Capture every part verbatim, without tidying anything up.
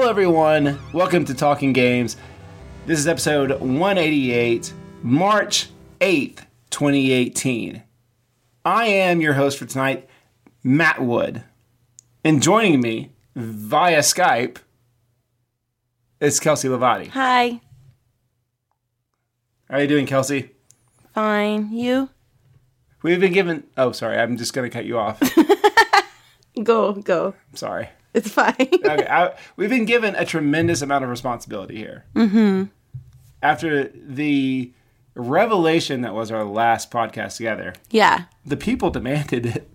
Hello everyone, welcome to Talking Games. This is episode one eighty-eight, March eighth, twenty eighteen. I am your host for tonight, Matt Wood. And joining me via Skype is Kelsey Lavati. Hi. How are you doing, Kelsey? Fine. You? We've been given... Oh, sorry. I'm just going to cut you off. Go, go. Sorry. It's fine. Okay. I, we've been given a tremendous amount of responsibility here. Mm-hmm. After the revelation that was our last podcast together. Yeah. The people demanded it.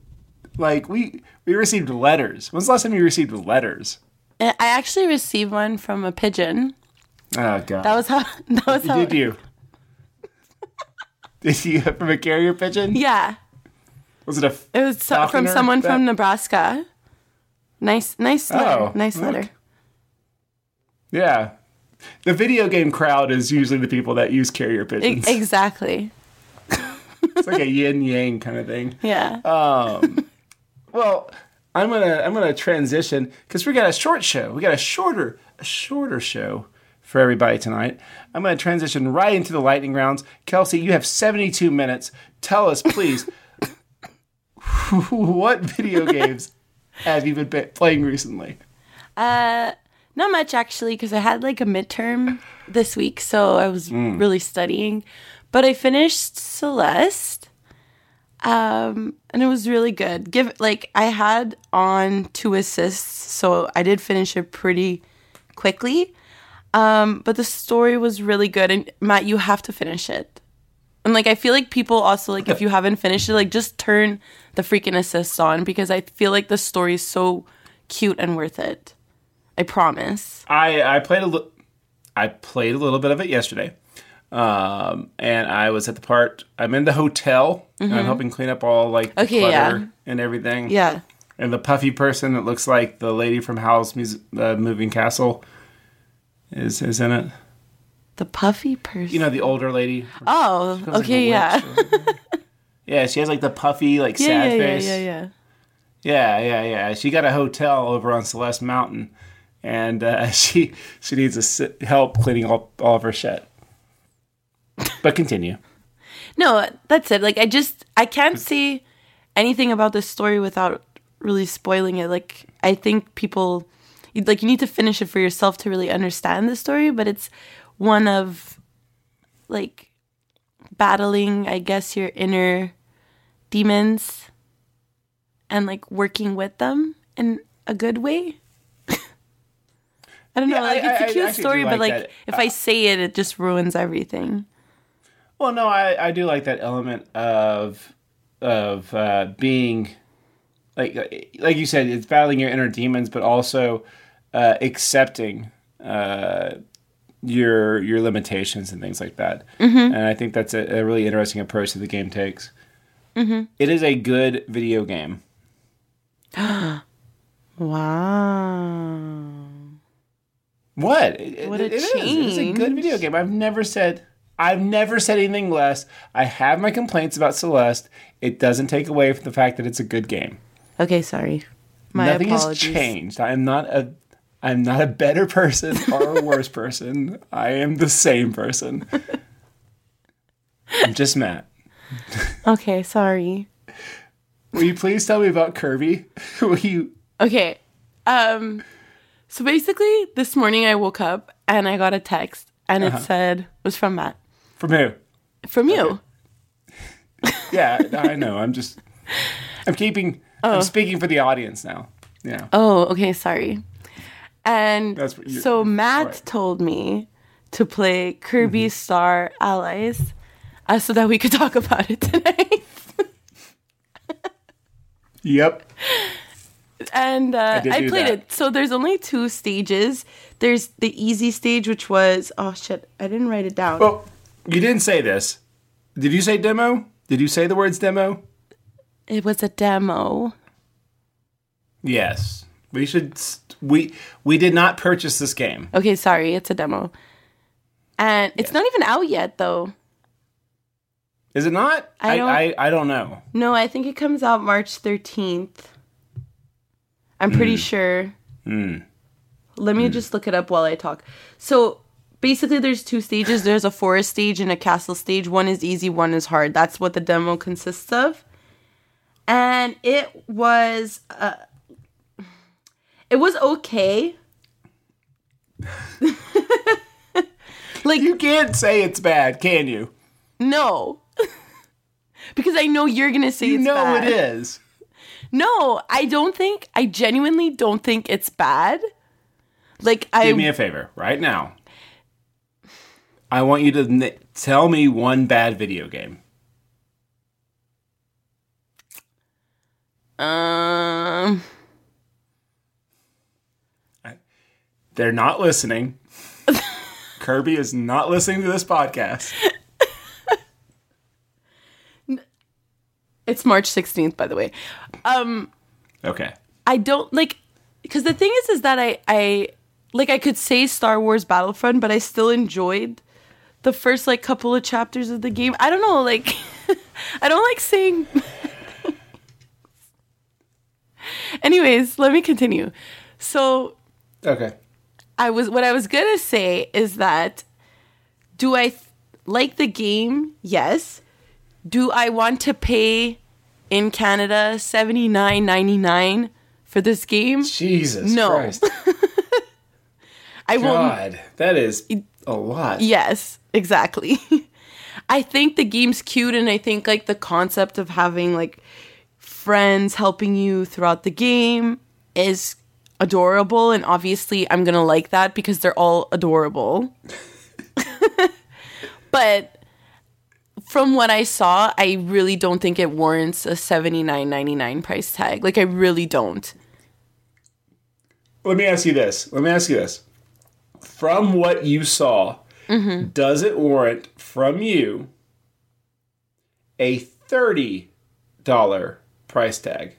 Like, we, we received letters. When's the last time you received letters? I actually received one from a pigeon. Oh, God. That was how... That was how Did you? Did you from a carrier pigeon? Yeah. Was it a It was so, from someone that? from Nebraska. Nice, nice letter. Oh, nice look. letter. Yeah. The video game crowd is usually the people that use carrier pigeons. E- exactly. It's like a yin-yang kind of thing. Yeah. Um, well, I'm going to I'm gonna transition because we got a short show. We got a shorter, a shorter show for everybody tonight. I'm going to transition right into the lightning rounds. Kelsey, you have seventy-two minutes. Tell us, please, what video games have you been playing recently? Uh, not much, actually, because I had like a midterm this week, so I was mm. really studying. But I finished Celeste, um, and it was really good. Give like I had on two assists, so I did finish it pretty quickly. Um, but the story was really good, and Matt, you have to finish it. And like, I feel like people also like, if you haven't finished it, like, just turn the freaking assists on because I feel like the story is so cute and worth it. I promise. I, I played a little, I played a little bit of it yesterday, um, and I was at the part. I'm in the hotel mm-hmm. and I'm helping clean up all like the okay, clutter yeah. and everything. Yeah. And the puffy person that looks like the lady from Howl's Mus- uh, Moving Castle is is in it. The puffy person. You know, the older lady. Oh, okay, like yeah. Yeah, she has like the puffy, like yeah, sad yeah, face. Yeah, yeah, yeah. Yeah, yeah, yeah. She got a hotel over on Celeste Mountain, and uh, she she needs a, help cleaning all, all of her shit. But continue. No, that's it. Like, I just, I can't say anything about this story without really spoiling it. Like, I think people, like, you need to finish it for yourself to really understand the story, but it's one of, like, battling, I guess, your inner demons and, like, working with them in a good way. I don't yeah, know. Like, I, it's a I, cute I story, like but, like, that. if uh, I say it, it just ruins everything. Well, no, I, I do like that element of of uh, being, like, like you said, it's battling your inner demons, but also uh, accepting uh your your limitations and things like that. Mm-hmm. And I think that's a, a really interesting approach that the game takes. Mm-hmm. It is a good video game. Wow. What? It, what a it, change. It's a good video game. I've never said I've never said anything less. I have my complaints about Celeste. It doesn't take away from the fact that it's a good game. Okay, sorry. My Nothing apologies. has changed. I am not a I'm not a better person or a worse person. I am the same person. I'm just Matt. Okay, sorry. Will you please tell me about Kirby? Will you? Okay. Um. So basically, this morning I woke up and I got a text, and uh-huh. it said it was from Matt. From who? From you. Okay. Yeah, I know. I'm just. I'm keeping. Oh. I'm speaking for the audience now. Yeah. Oh, okay. Sorry. And so Matt right. told me to play Kirby mm-hmm. Star Allies uh, so that we could talk about it tonight. Yep. And uh, I, I played that. it. So there's only two stages. There's the easy stage, which was... Oh, shit. I didn't write it down. Well, you didn't say this. Did you say demo? Did you say the words demo? It was a demo. Yes. We should... St- We we did not purchase this game. Okay, sorry. It's a demo. And it's yes. not even out yet, though. Is it not? I don't, I, I, I don't know. No, I think it comes out March thirteenth. I'm pretty mm. sure. Mm. Let me mm. just look it up while I talk. So basically there's two stages. There's a forest stage and a castle stage. One is easy, one is hard. That's what the demo consists of. And it was uh, it was okay. Like, you can't say it's bad, can you? No. Because I know you're going to say you it's bad. You know it is. No, I don't think, I genuinely don't think it's bad. Like, Do I... Do me a favor, right now. I want you to n- tell me one bad video game. Um... They're not listening. Kirby is not listening to this podcast. It's March sixteenth, by the way. Um, okay. I don't, like, because the thing is, is that I, I, like, I could say Star Wars Battlefront, but I still enjoyed the first, like, couple of chapters of the game. I don't know, like, I don't like saying. Anyways, let me continue. So. Okay. I was, what I was going to say is that, do I th- like the game? Yes. Do I want to pay in Canada seventy-nine ninety-nine for this game? Jesus no. Christ. I God, won't... that is a lot. Yes, exactly. I think the game's cute, and I think like the concept of having like friends helping you throughout the game is adorable, and obviously I'm going to like that because they're all adorable. But from what I saw, I really don't think it warrants a seventy-nine ninety-nine price tag. Like, I really don't. Let me ask you this. Let me ask you this. From what you saw, mm-hmm. does it warrant from you a thirty dollars price tag?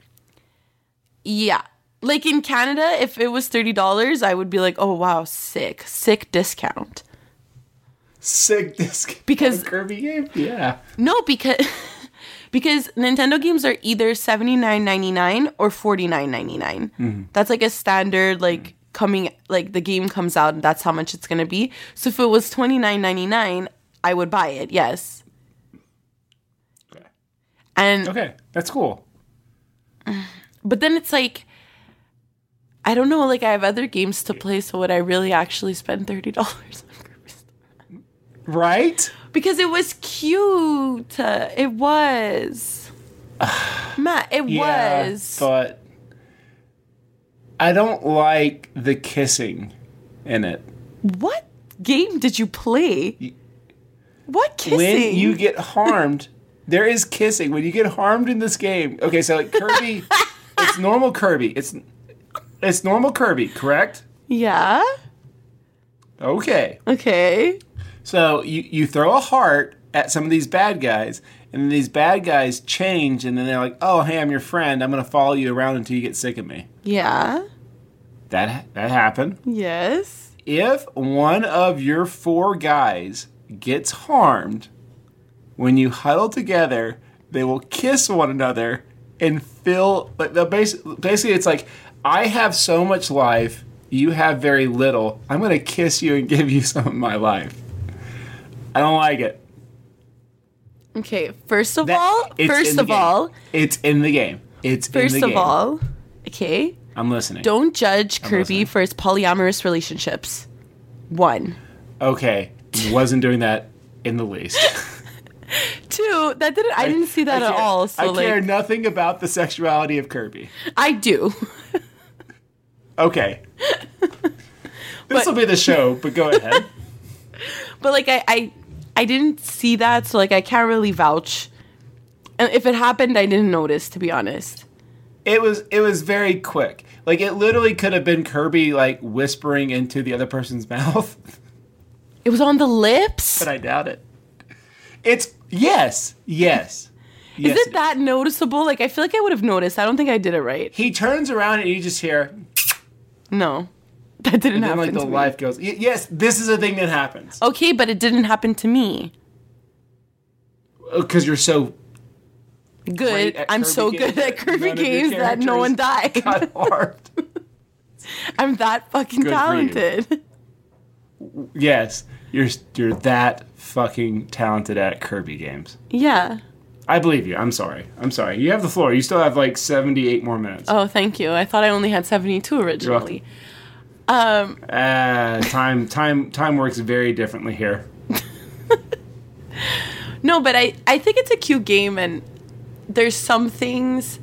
Yeah. Like, in Canada, if it was thirty dollars, I would be like, oh, wow, sick. Sick discount. Sick disc because Kirby game, yeah. No, because because Nintendo games are either seventy-nine ninety-nine or forty-nine ninety-nine. Mm-hmm. That's like a standard, like coming, like the game comes out and that's how much it's gonna be. So if it was twenty-nine ninety-nine, I would buy it. Yes. Okay. And okay, that's cool. But then it's like, I don't know. Like, I have other games to play, so would I really actually spend thirty dollars? Right? Because it was cute. Uh, it was. Matt, it yeah, was. But I don't like the kissing in it. What game did you play? You, what kissing? When you get harmed, there is kissing. When you get harmed in this game. Okay, so like Kirby, it's normal Kirby. It's it's normal Kirby, correct? Yeah. Okay. Okay. So you, you throw a heart at some of these bad guys, and then these bad guys change, and then they're like, oh, hey, I'm your friend. I'm going to follow you around until you get sick of me. Yeah. That that happened. Yes. If one of your four guys gets harmed, when you huddle together, they will kiss one another and feel... Like, basically, basically, it's like, I have so much life, you have very little. I'm going to kiss you and give you some of my life. I don't like it. Okay, first of that, all, first of all, it's in the game. It's first in the game. First of all, okay. I'm listening. Don't judge I'm Kirby listening. for his polyamorous relationships. One. Okay, wasn't doing that in the least. Two, that didn't. I, I didn't see that I at care, all. So I like, care nothing about the sexuality of Kirby. I do. Okay. This will be the show, but go ahead. But like I. I I didn't see that, so like I can't really vouch. And if it happened, I didn't notice, to be honest. It was it was very quick. Like, it literally could have been Kirby like whispering into the other person's mouth. It was on the lips? But I doubt it. It's yes, yes. yes is it, it that is. noticeable? Like, I feel like I would have noticed. I don't think I did it right. He turns around and you just hear no. That didn't and then, happen like, the to me. Life goes, yes, this is a thing that happens. Okay, but it didn't happen to me. Because you're so good. I'm so good at Kirby games that no one died. Got hard. I'm that fucking Good talented. Yes, you're you're that fucking talented at Kirby games. Yeah. I believe you. I'm sorry. I'm sorry. You have the floor. You still have like seventy-eight more minutes. Oh, thank you. I thought I only had seventy-two originally. You're welcome. Um, uh, time time time works very differently here. No, but I, I think it's a cute game, and there's some things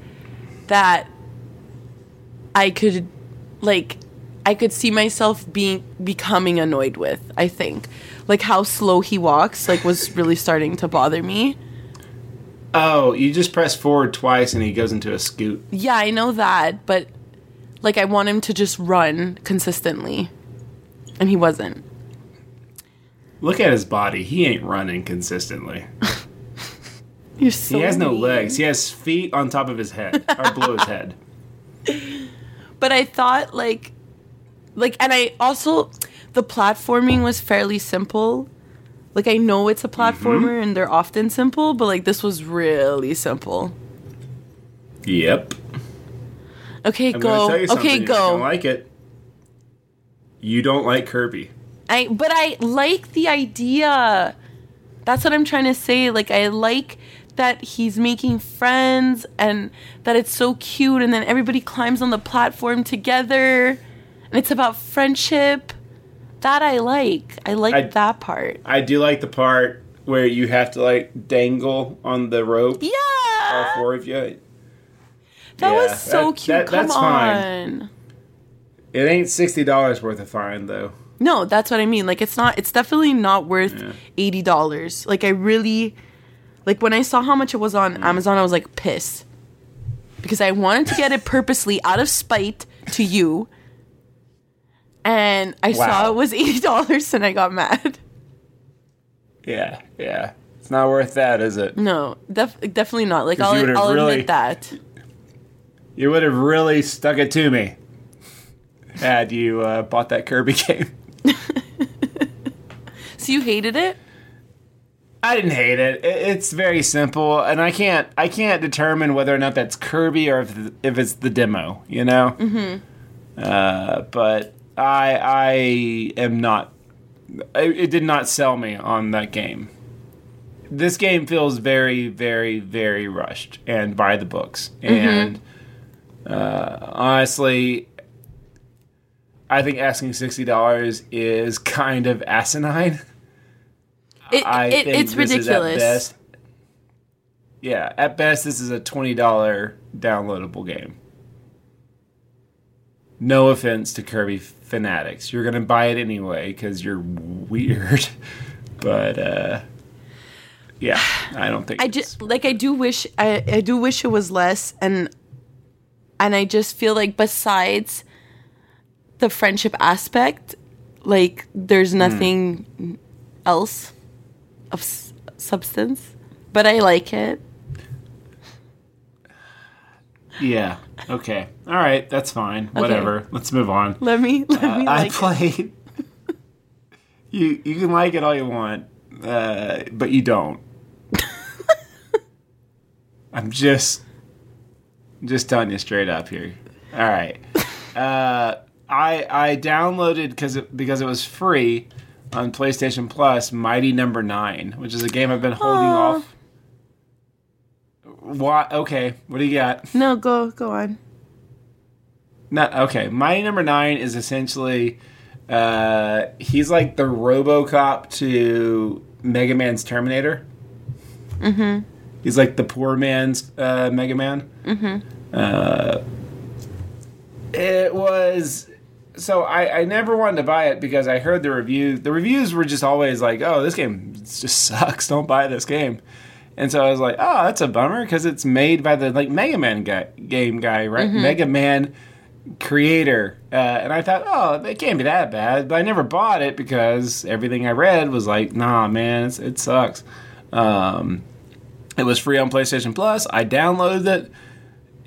that I could, like, I could see myself being becoming annoyed with, I think. Like how slow he walks, like, was really starting to bother me. Oh, you just press forward twice and he goes into a scoot. Yeah, I know that, but, like, I want him to just run consistently. And he wasn't. Look at his body. He ain't running consistently. You're so He has mean. no legs. He has feet on top of his head, or below his head. But I thought, like, like, and I also, the platforming was fairly simple. Like, I know it's a platformer, mm-hmm. and they're often simple, but, like, this was really simple. Yep. Okay, I'm go. Tell you okay, go. You don't like it. You don't like Kirby. I, but I like the idea. That's what I'm trying to say. Like, I like that he's making friends and that it's so cute, and then everybody climbs on the platform together, and it's about friendship. That I like. I like I, that part. I do like the part where you have to, like, dangle on the rope. Yeah. All four of you. That yeah, was so that, cute. That, Come that's on. Fine. It ain't sixty dollars worth of fine, though. No, that's what I mean. Like, it's not, it's definitely not worth yeah. eighty dollars. Like, I really, like, when I saw how much it was on mm. Amazon, I was like, pissed. Because I wanted to get it purposely out of spite to you. And I wow. saw it was eighty dollars, and I got mad. Yeah, yeah. It's not worth that, is it? No, def- definitely not. Like, I'll, I'll really, admit that. You would have really stuck it to me had you uh, bought that Kirby game. So you hated it? I didn't hate it. It's very simple, and I can't I can't determine whether or not that's Kirby or if, if it's the demo, you know? Mm-hmm. Uh, but I I am not. It, it did not sell me on that game. This game feels very, very, very rushed and by the books. Mm-hmm. And uh, honestly, I think asking sixty dollars is kind of asinine. It, I it, think it's this ridiculous. Is at best, yeah, at best, this is a twenty dollars downloadable game. No offense to Kirby fanatics. You're going to buy it anyway because you're weird. But, uh, yeah, I don't think I just like, I do wish, I, I do wish it was less. And, and I just feel like besides the friendship aspect, like, there's nothing mm. else of s- substance. But I like it. Yeah. Okay. All right. That's fine. Okay. Whatever. Let's move on. Let me. Let uh, me. Like I played. It. you you can like it all you want, uh, but you don't. I'm just just telling you straight up here. All right. Uh, I I downloaded because because it was free on PlayStation Plus. Mighty Number nine, which is a game I've been holding Aww. off. Why, okay, what do you got? No, go go on. No, okay. Mighty Number Nine is essentially uh, he's like the RoboCop to Mega Man's Terminator. Mm-hmm. He's like the poor man's uh, Mega Man. Mm-hmm. Uh, it was so I, I never wanted to buy it because I heard the reviews. The reviews were just always like, "Oh, this game just sucks. Don't buy this game." And so I was like, oh, that's a bummer, because it's made by the like Mega Man guy, game guy, right? Mm-hmm. Mega Man creator. Uh, and I thought, oh, it can't be that bad. But I never bought it because everything I read was like, nah, man, it's, it sucks. Um, it was free on PlayStation Plus. I downloaded it.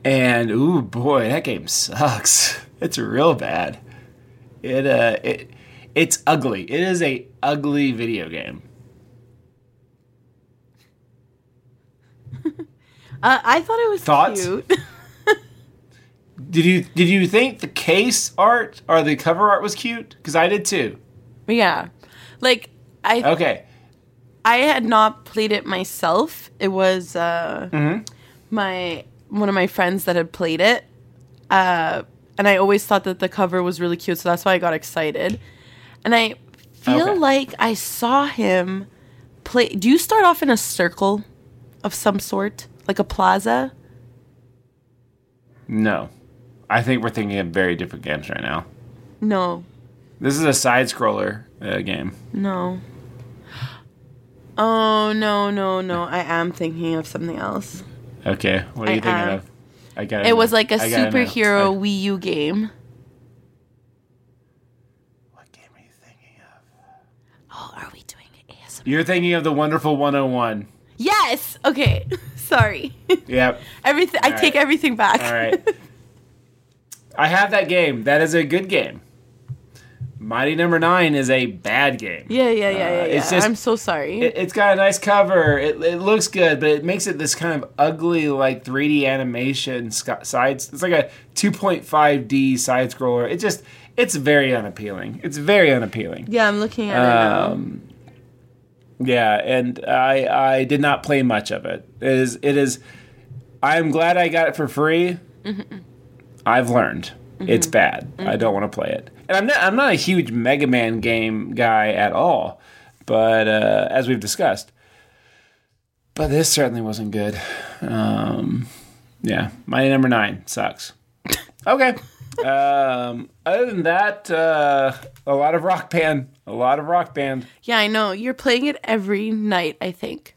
And, ooh, boy, that game sucks. It's real bad. It uh, it It's ugly. It is a ugly video game. Uh, I thought it was Thoughts? cute. Did you did you think the case art or the cover art was cute? Because I did too. Yeah, like I th- okay. I had not played it myself. It was uh, mm-hmm. my one of my friends that had played it, uh, and I always thought that the cover was really cute, so that's why I got excited. And I feel okay. like I saw him play. Do you start off in a circle of some sort, like a plaza? No. I think we're thinking of very different games right now. No. This is a side-scroller uh, game. No. Oh, no, no, no. I am thinking of something else. Okay. What are I you thinking am. of? I got it. It was like a I superhero I... Wii U game. What game are you thinking of? Oh, are we doing an A S M R? You're thinking of The Wonderful one oh one. Yes! Okay. Sorry. Yep. Everything. All I right. take everything back. All right. I have that game. That is a good game. Mighty Number Nine is a bad game. Yeah, yeah, yeah, yeah. yeah. Uh, it's just, I'm so sorry. It, it's got a nice cover. It, it looks good, but it makes it this kind of ugly, like three D animation sc- sides. It's like a two point five D side scroller. It just, it's very unappealing. It's very unappealing. Yeah, I'm looking at it um, now. Yeah, and I I did not play much of it. It is it is. I'm glad I got it for free. Mm-hmm. I've learned. Mm-hmm. It's bad. Mm-hmm. I don't want to play it. And I'm not, I'm not a huge Mega Man game guy at all, but uh, as we've discussed. But this certainly wasn't good. Um, yeah. Mighty Number Nine sucks. Okay. um, other than that, uh, a lot of Rock Band. A lot of Rock Band. Yeah, I know. You're playing it every night, I think.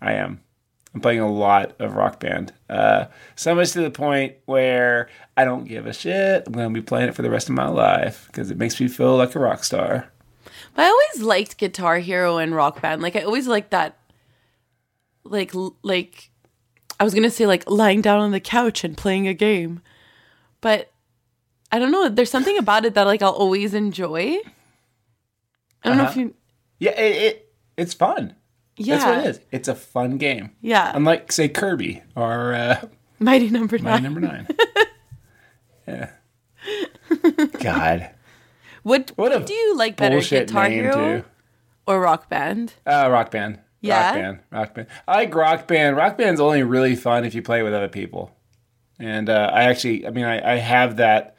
I am. I'm playing a lot of Rock Band. Uh, so much to the point where I don't give a shit. I'm going to be playing it for the rest of my life because it makes me feel like a rock star. But I always liked Guitar Hero and Rock Band. Like, I always liked that, like, like I was going to say, like, lying down on the couch and playing a game. But I don't know. There's something about it that, like, I'll always enjoy. I don't uh-huh. know if you... Yeah, it, it it's fun. Yeah. That's what it is. It's a fun game. Yeah. Unlike, say, Kirby or... Uh, Mighty Number Nine. Mighty Number Nine. Yeah. God. What, what, what do you like better, Guitar Hero too. or Rock Band? Uh, Rock Band. Yeah? Rock Band. Rock Band. I like Rock Band. Rock Band's only really fun if you play with other people. And uh, I actually, I mean, I, I have that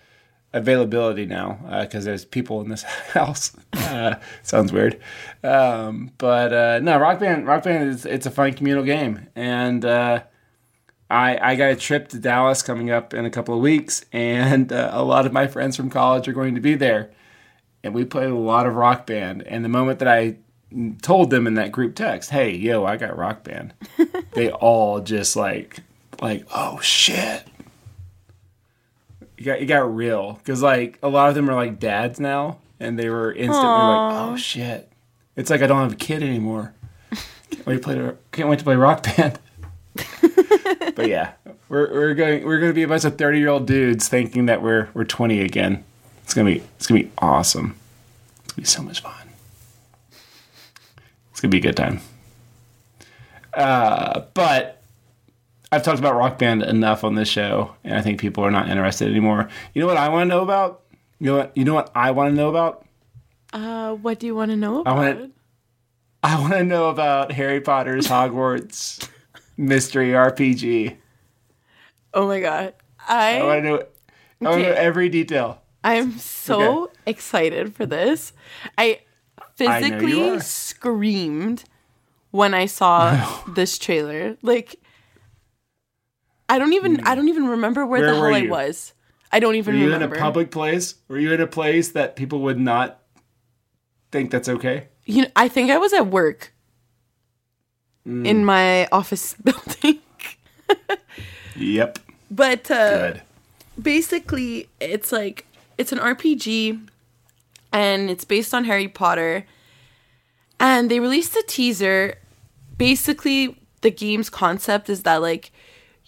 availability now because uh, there's people in this house. Uh, sounds weird, um, but uh, no. Rock Band, Rock Band is it's a fun communal game, and uh, I I got a trip to Dallas coming up in a couple of weeks, and uh, a lot of my friends from college are going to be there, and we play a lot of Rock Band. And the moment that I told them in that group text, "Hey, yo, I got Rock Band," they all just like like oh shit. It got, it got real, because like a lot of them are like dads now, and they were instantly Aww. like, "Oh shit!" It's like I don't have a kid anymore. Can't wait to play. Can't wait to play Rock Band. But yeah, we're we're going we're going to be a bunch of thirty year old dudes thinking that we're we're twenty again. It's gonna be it's gonna be awesome. It's gonna be so much fun. It's gonna be a good time. Uh, but. I've talked about Rock Band enough on this show, and I think people are not interested anymore. You know what I want to know about? You know what, you know what I want to know about? Uh, what do you want to know about? I want to, I want to know about Harry Potter's Hogwarts Mystery R P G. Oh my god. I, I want to know, I want to know every detail. I'm so okay. excited for this. I physically I screamed when I saw no. this trailer. Like... I don't even I don't even remember where, where the hell I was. I don't even remember. Were you remember. in a public place? Were you in a place that people would not think that's okay? You know, I think I was at work mm. in my office building. Yep. But uh, Good. basically, it's like it's an R P G, and it's based on Harry Potter. And they released a teaser. Basically, the game's concept is that like.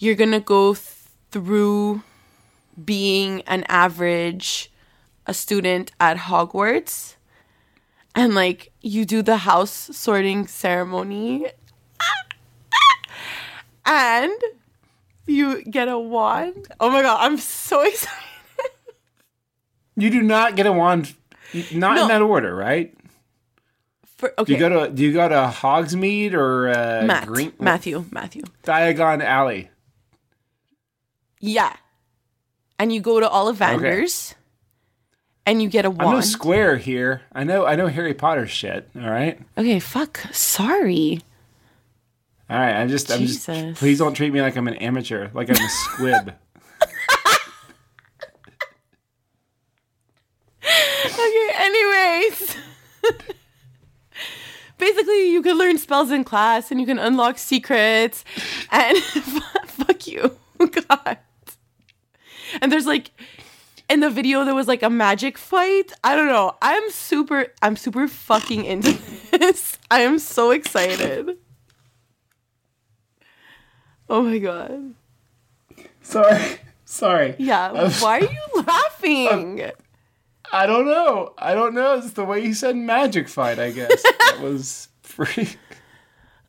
You're going to go th- through being an average a student at Hogwarts. And, like, you do the house sorting ceremony. And you get a wand. Oh my god, I'm so excited. You do not get a wand, not no. in that order, right? For, okay. Do you go to do you go to Hogsmeade or uh, Matt, Green- Matthew Matthew Diagon Alley? Yeah, and you go to Ollivander's, okay. and you get a wand. I know Square here. I know I know Harry Potter shit. All right. Okay. Fuck. Sorry. All right. I'm just. Jesus. I'm just. Please don't treat me like I'm an amateur. Like I'm a squib. Okay. Anyways. Basically, you can learn spells in class, and you can unlock secrets, and fuck you, God. And there's like, in the video there was like a magic fight. I don't know. I'm super. I'm super fucking into this. I am so excited. Oh my god. Sorry, sorry. Yeah. I'm, why are you laughing? I'm, I don't know. I don't know. It's the way you said magic fight, I guess. That was pretty...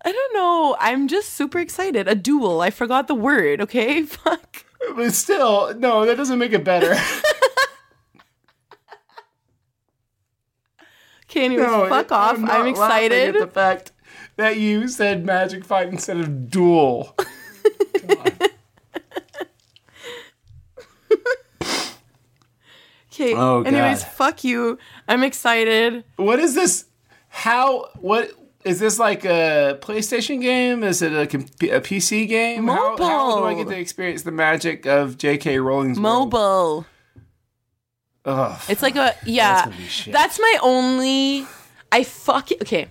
I don't know. I'm just super excited. A duel. I forgot the word, okay? Fuck. But still, no, that doesn't make it better. Okay, anyways, no, fuck it, off. I'm, I'm excited. At the fact that you said magic fight instead of duel. God. Okay. Oh, anyways, God. Fuck you. I'm excited. What is this? How? What is this, like a PlayStation game? Is it a, a P C game? Mobile. How, how do I get to experience the magic of J K. Rowling's world? Mobile. Ugh. It's like a yeah. That's, that's my only. I fuck it. Okay.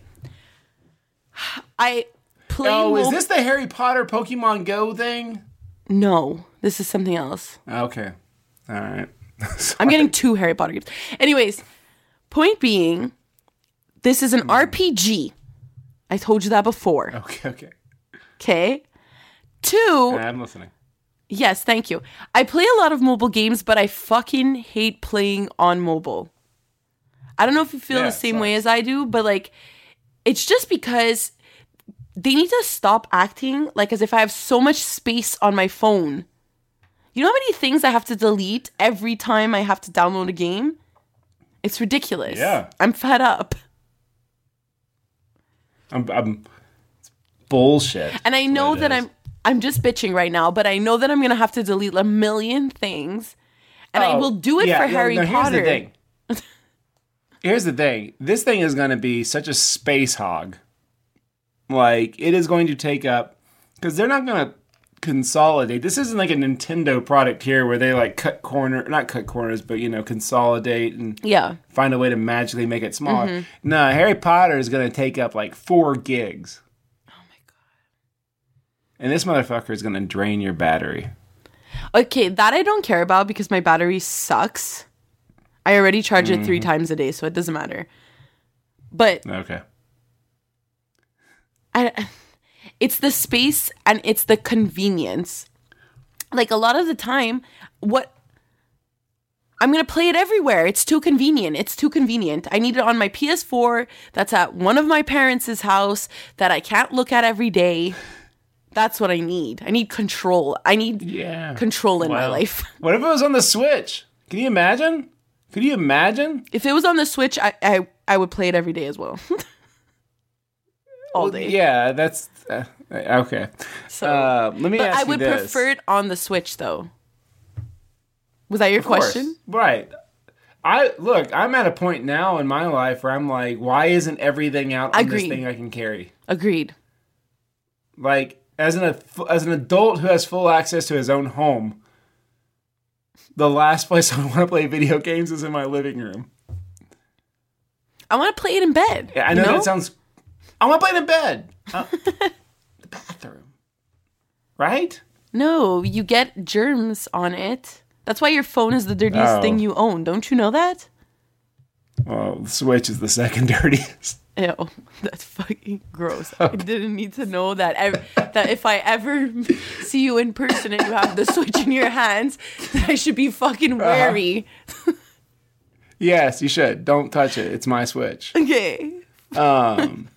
I play. Oh, mobile. Is this the Harry Potter Pokemon Go thing? No, this is something else. Okay. All right. Sorry. I'm getting two Harry Potter games. Anyways, point being, this is an R P G. I told you that before. Okay, okay. Okay. Two. I'm listening. Yes, thank you. I play a lot of mobile games, but I fucking hate playing on mobile. I don't know if you feel yeah, the same sorry. way as I do, but like, it's just because they need to stop acting like as if I have so much space on my phone. You know how many things I have to delete every time I have to download a game? It's ridiculous. Yeah. I'm fed up. I'm, I'm it's bullshit. And I know that is. I'm I'm just bitching right now, but I know that I'm gonna have to delete a million things. And oh, I will do it yeah, for yeah, Harry no, Potter. Here's the thing. Here's the thing. This thing is gonna be such a space hog. Like, it is going to take up, because they're not gonna consolidate. This isn't like a Nintendo product here where they like cut corner, not cut corners, but you know, consolidate and yeah. find a way to magically make it smaller. Mm-hmm. No, Harry Potter is going to take up like four gigs. Oh my god! And this motherfucker is going to drain your battery. Okay, that I don't care about because my battery sucks. I already charge mm-hmm. it three times a day, so it doesn't matter. But okay, I. It's the space and it's the convenience. Like, a lot of the time, what I'm going to play it everywhere. It's too convenient. It's too convenient. I need it on my P S four that's at one of my parents' house that I can't look at every day. That's what I need. I need control. I need yeah. control in wow. my life. What if it was on the Switch? Can you imagine? Could you imagine? If it was on the Switch, I I, I would play it every day as well. All day. Yeah, that's uh, okay. So, uh, let me but ask I you would this. prefer it on the Switch, though. Was that your of question? Course. Right. I look. I'm at a point now in my life where I'm like, why isn't everything out on Agreed. this thing I can carry? Agreed. Like, as an as an adult who has full access to his own home, the last place I want to play video games is in my living room. I want to play it in bed. Yeah, I know, you know? that sounds. I want to play it in bed. Uh, the bathroom. Right? No, you get germs on it. That's why your phone is the dirtiest oh. thing you own. Don't you know that? Well, the Switch is the second dirtiest. Ew, that's fucking gross. I didn't need to know that. I, that if I ever see you in person and you have the Switch in your hands, that I should be fucking wary. Uh-huh. Yes, you should. Don't touch it. It's my Switch. Okay. Um...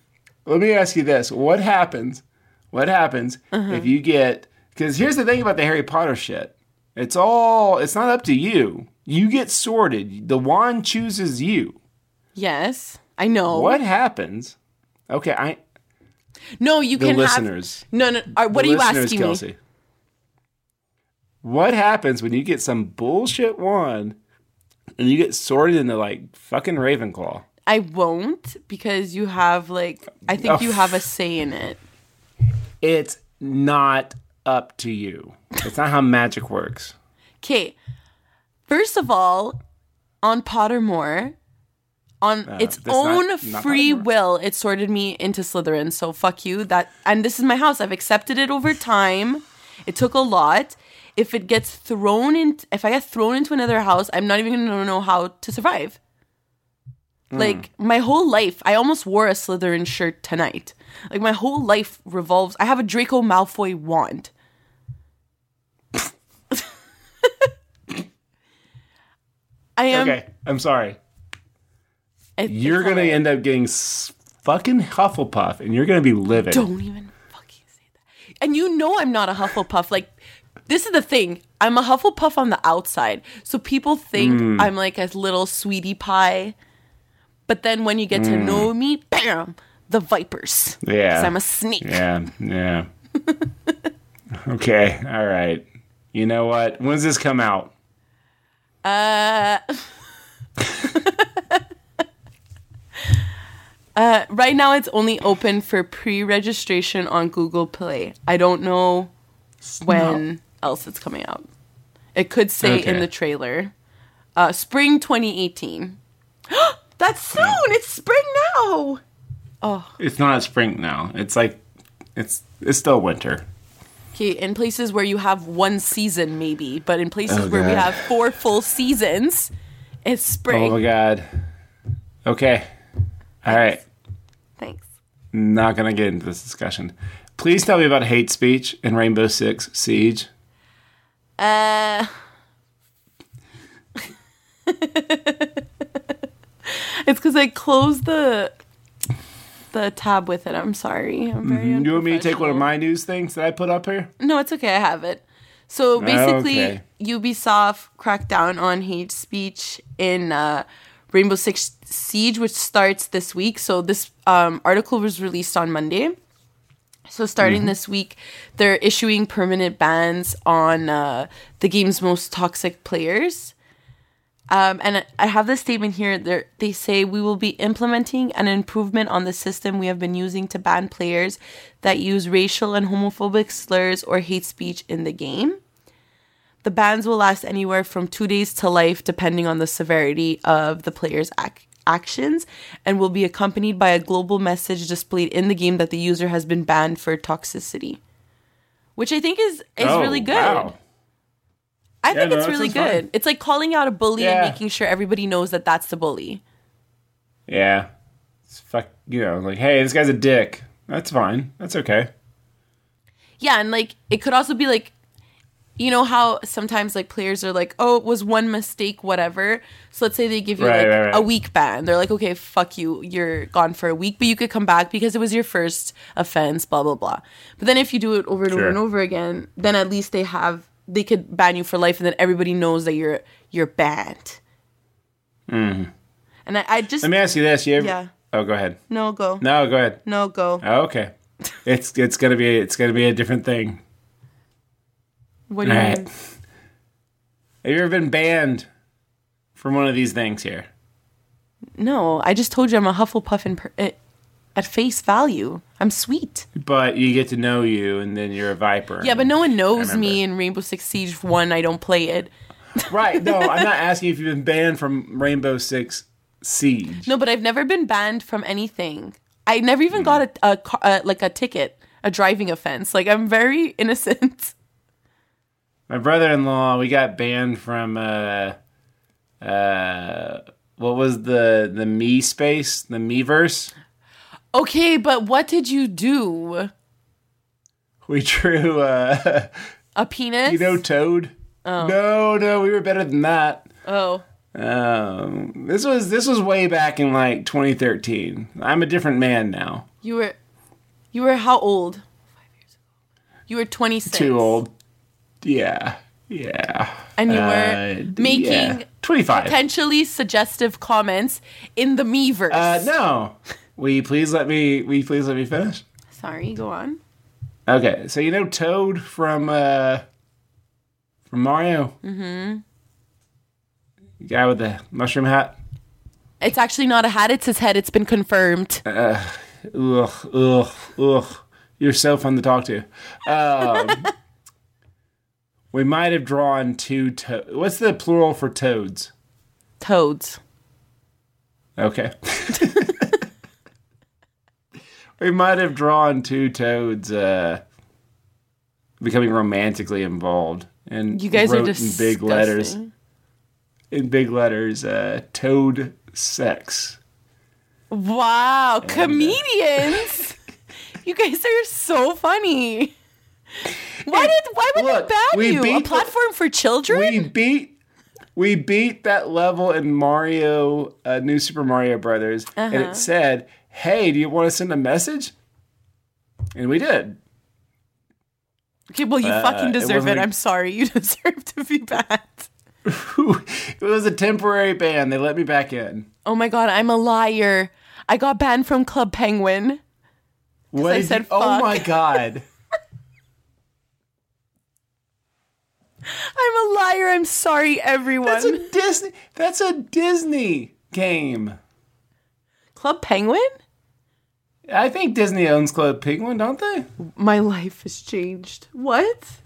Let me ask you this. What happens What happens uh-huh. if you get Because here's the thing about the Harry Potter shit. It's all, it's not up to you. You get sorted. The wand chooses you. Yes, I know. What happens? Okay, I... No, you the can listeners, have... No, no, uh, what the are you asking Kelsey, me? What happens when you get some bullshit wand and you get sorted into, like, fucking Ravenclaw? I won't, because you have, like... I think oh. you have a say in it. It's not up to you. It's not how magic works. Okay. First of all, on Pottermore... On uh, its own not, not free will, it sorted me into Slytherin, so fuck you. That and this is my house. I've accepted it over time. It took a lot. If it gets thrown in, if I get thrown into another house, I'm not even gonna know how to survive. Mm. Like, my whole life, I almost wore a Slytherin shirt tonight. Like, my whole life revolves. I have a Draco Malfoy wand. I am okay. I'm sorry. You're going to end up getting s- fucking Hufflepuff, and you're going to be livid. Don't even fucking say that. And you know I'm not a Hufflepuff. Like, this is the thing. I'm a Hufflepuff on the outside. So people think mm. I'm like a little sweetie pie. But then when you get mm. to know me, bam, the Vipers. Yeah. Because I'm a snake. Yeah, yeah. Okay, all right. You know what? When does this come out? Uh... Uh, right now, it's only open for pre-registration on Google Play. I don't know when no. else it's coming out. It could say okay. in the trailer, uh, spring twenty eighteen. That's soon. It's spring now. Oh, it's not spring now. It's like it's it's still winter. Okay, in places where you have one season, maybe, but in places oh, where we have four full seasons, it's spring. Oh my god. Okay. All right. Thanks. Not going to get into this discussion. Please tell me about hate speech in Rainbow Six Siege. Uh, It's because I closed the the tab with it. I'm sorry. I'm very mm-hmm. You want me to take one of my news things that I put up here? No, it's okay. I have it. So basically, okay. Ubisoft cracked down on hate speech in... Uh, Rainbow Six Siege, which starts this week. So this um, article was released on Monday. So starting mm-hmm. this week, they're issuing permanent bans on uh, the game's most toxic players. Um, and I have this statement here. They're, they say, we will be implementing an improvement on the system we have been using to ban players that use racial and homophobic slurs or hate speech in the game. The bans will last anywhere from two days to life, depending on the severity of the player's ac- actions, and will be accompanied by a global message displayed in the game that the user has been banned for toxicity. Which I think is, is oh, really good. Wow. I yeah, think no, it's really good. Fun. It's like calling out a bully yeah. and making sure everybody knows that that's the bully. Yeah. It's fuck, you know, like, hey, this guy's a dick. That's fine. That's okay. Yeah, and like, it could also be like, you know how sometimes, like, players are like, oh, it was one mistake, whatever. So let's say they give you, right, like, right, right. a week ban. They're like, okay, fuck you. You're gone for a week, but you could come back because it was your first offense, blah, blah, blah. But then if you do it over and sure. over and over again, then at least they have, they could ban you for life, and then everybody knows that you're you're banned. Mm. And I, I just... Let me ask you this. You ever, yeah. Oh, go ahead. No, go. No, go ahead. No, go. Oh, okay. it's it's going to be it's gonna be a different thing. What do you right. mean? Have you ever been banned from one of these things here? No, I just told you I'm a Hufflepuff in per- at, at face value. I'm sweet. But you get to know you, and then you're a Viper. Yeah, but no one knows me in Rainbow Six Siege one. I don't play it. Right, no, I'm not asking if you've been banned from Rainbow Six Siege. No, but I've never been banned from anything. I never even mm. got a, a, a like a ticket, a driving offense. Like, I'm very innocent. My brother-in-law, we got banned from uh, uh, what was the the Mii space, the Mii-verse. Okay, but what did you do? We drew uh, a penis. You know, Toad. Oh. No, no, we were better than that. Oh. Um, this was this was way back in like twenty thirteen. I'm a different man now. You were, you were how old? You were twenty-six. Too old. Yeah. Yeah. And you were uh, making yeah. twenty-five potentially suggestive comments in the Mii-verse. Uh, no. Will you please let me will you please let me finish? Sorry, go on. Okay. So you know Toad from uh, from Mario? Mm-hmm. The guy with the mushroom hat? It's actually not a hat, it's his head. It's been confirmed. Uh, ugh, ugh, ugh. You're so fun to talk to. Um, we might have drawn two toads. What's the plural for toads? Toads. Okay. We might have drawn two toads uh, becoming romantically involved. And you guys wrote are just in big letters. In big letters, uh, toad sex. Wow, and, comedians! Uh, you guys are so funny. Why did? Why would Look, they ban you? A platform the, for children? We beat, we beat that level in Mario, uh, New Super Mario Brothers, uh-huh. and it said, "Hey, do you want to send a message?" And we did. Okay, well, you uh, fucking deserve it. it. I'm sorry, you deserve to be banned. It was a temporary ban. They let me back in. Oh my god, I'm a liar. I got banned from Club Penguin. What? I said you, fuck. Oh my god. I'm a liar. I'm sorry, everyone. That's a Disney. That's a Disney game. Club Penguin? I think Disney owns Club Penguin, don't they? My life has changed. What?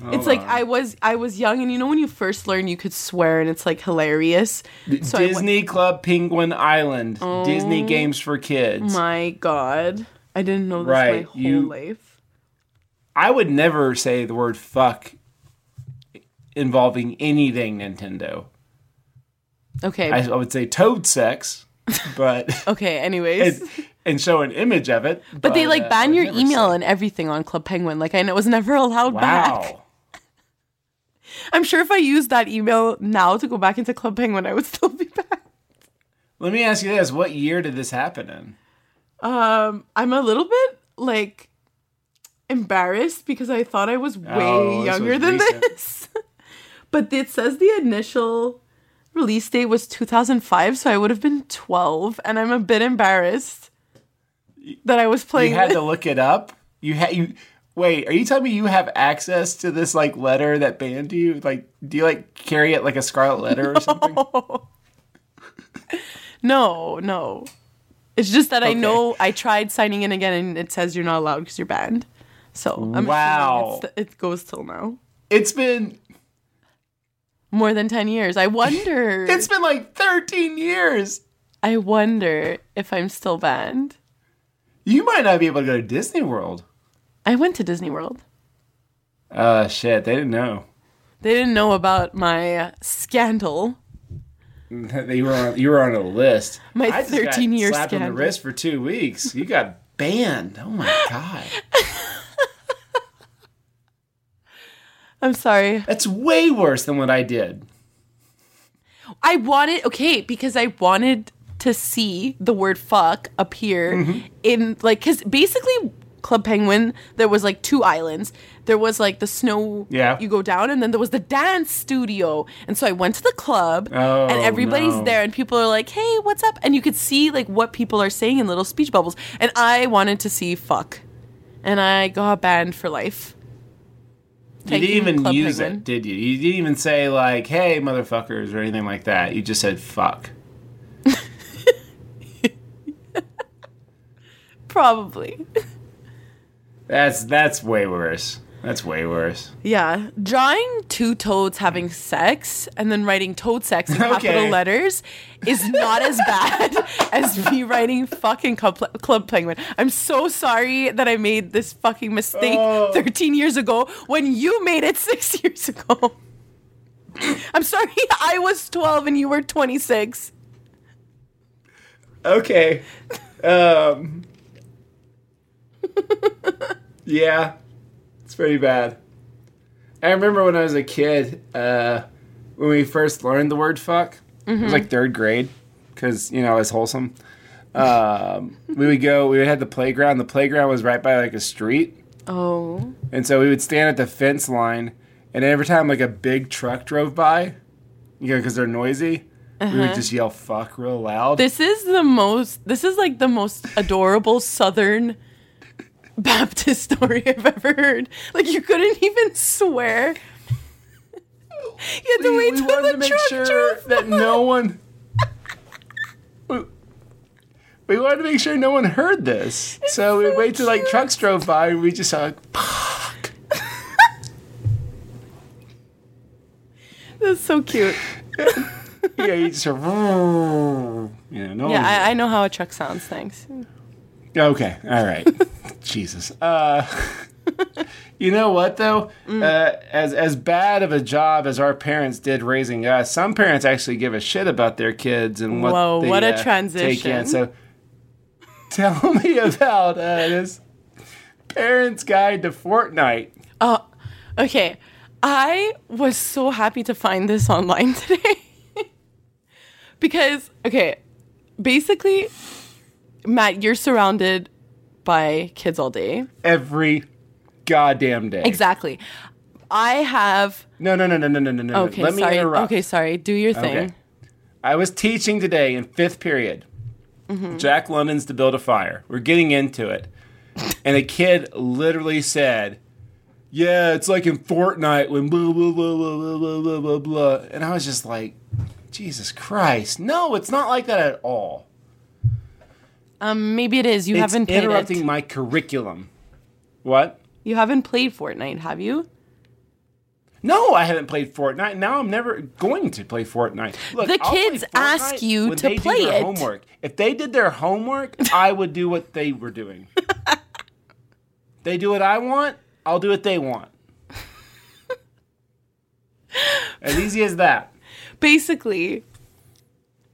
Hold it's on. Like I was I was young, and you know when you first learn you could swear, and it's like hilarious. So Disney went, Club Penguin Island, oh, Disney games for kids. My God, I didn't know this right. my whole you, life. I would never say the word "fuck" involving anything Nintendo. Okay, I, I would say toad sex, but okay. Anyways. It, and show an image of it. But, but they, like, uh, ban your email said. And everything on Club Penguin. Like, I know it was never allowed wow. back. I'm sure if I used that email now to go back into Club Penguin, I would still be back. Let me ask you this. What year did this happen in? Um, I'm a little bit, like, embarrassed because I thought I was way oh, younger this was than recent. This. But it says the initial release date was two thousand five, so I would have been twelve. And I'm a bit embarrassed. That I was playing. You had with. To look it up. You had you. Wait, are you telling me you have access to this like letter that banned you? Like, do you like carry it like a scarlet letter no. or something? no, no. It's just that okay. I know I tried signing in again, and it says you're not allowed because you're banned. So I'm wow, it's, it goes till now. It's been more than ten years. I wonder. It's been like thirteen years. I wonder if I'm still banned. You might not be able to go to Disney World. I went to Disney World. Uh, shit, they didn't know. They didn't know about my uh, scandal. you, were on, you were on a list. My thirteen-year slapped scandal. On the wrist for two weeks. You got banned. Oh, my God. I'm sorry. That's way worse than what I did. I wanted... Okay, because I wanted... to see the word fuck appear mm-hmm. in, like, because basically Club Penguin, there was, like, two islands. There was, like, the snow yeah. you go down, and then there was the dance studio. And so I went to the club, oh, and everybody's no. there, and people are like, hey, what's up? And you could see, like, what people are saying in little speech bubbles. And I wanted to see fuck. And I got banned for life. You didn't even Club use Penguin. It, did you? You didn't even say, like, hey, motherfuckers, or anything like that. You just said fuck. Probably. That's that's way worse. That's way worse. Yeah. Drawing two toads having sex and then writing toad sex in okay. capital letters is not as bad as me writing fucking Club, Club Penguin. I'm so sorry that I made this fucking mistake oh. thirteen years ago when you made it six years ago. I'm sorry I was twelve and you were twenty-six. Okay. Um... Yeah, it's pretty bad. I remember when I was a kid, uh, when we first learned the word fuck, mm-hmm. it was like third grade, because, you know, it's wholesome. Um, we would go, we would have the playground. The playground was right by like a street. Oh. And so we would stand at the fence line, and every time like a big truck drove by, you know, because they're noisy, uh-huh. we would just yell "fuck" real loud. This is the most. This is like the most adorable Southern Baptist story I've ever heard. Like you couldn't even swear. You had to we, wait till we wanted the to make truck sure drove by. That no one. We wanted to make sure no one heard this. It's so we'd so wait till like trucks drove by and we just saw like, "Fuck." That's so cute. Yeah, you just heard, yeah, no yeah I, I know how a truck sounds, thanks. Okay, all right. Jesus. Uh, you know what, though? Mm. Uh, as as bad of a job as our parents did raising us, some parents actually give a shit about their kids and what Whoa, they what a uh, transition. Take in. So tell me about uh, this Parents' Guide to Fortnite. Oh, uh, okay. I was so happy to find this online today. Because, okay, basically, Matt, you're surrounded by kids all day. Every goddamn day. Exactly. I have... No, no, no, no, no, no, no, no. Okay, Let sorry. me interrupt. Okay, sorry. Do your thing. Okay. I was teaching today in fifth period. Mm-hmm. Jack London's To Build a Fire. We're getting into it. And a kid literally said, yeah, it's like in Fortnite when blah, blah, blah, blah, blah, blah, blah, blah. And I was just like, Jesus Christ. No, it's not like that at all. Um, maybe it is. You it's haven't played interrupting it. My curriculum. What? You haven't played Fortnite, have you? No, I haven't played Fortnite. Now I'm never going to play Fortnite. Look, the I'll kids ask you to play it. Homework. If they did their homework, I would do what they were doing. They do what I want, I'll do what they want. As easy as that. Basically,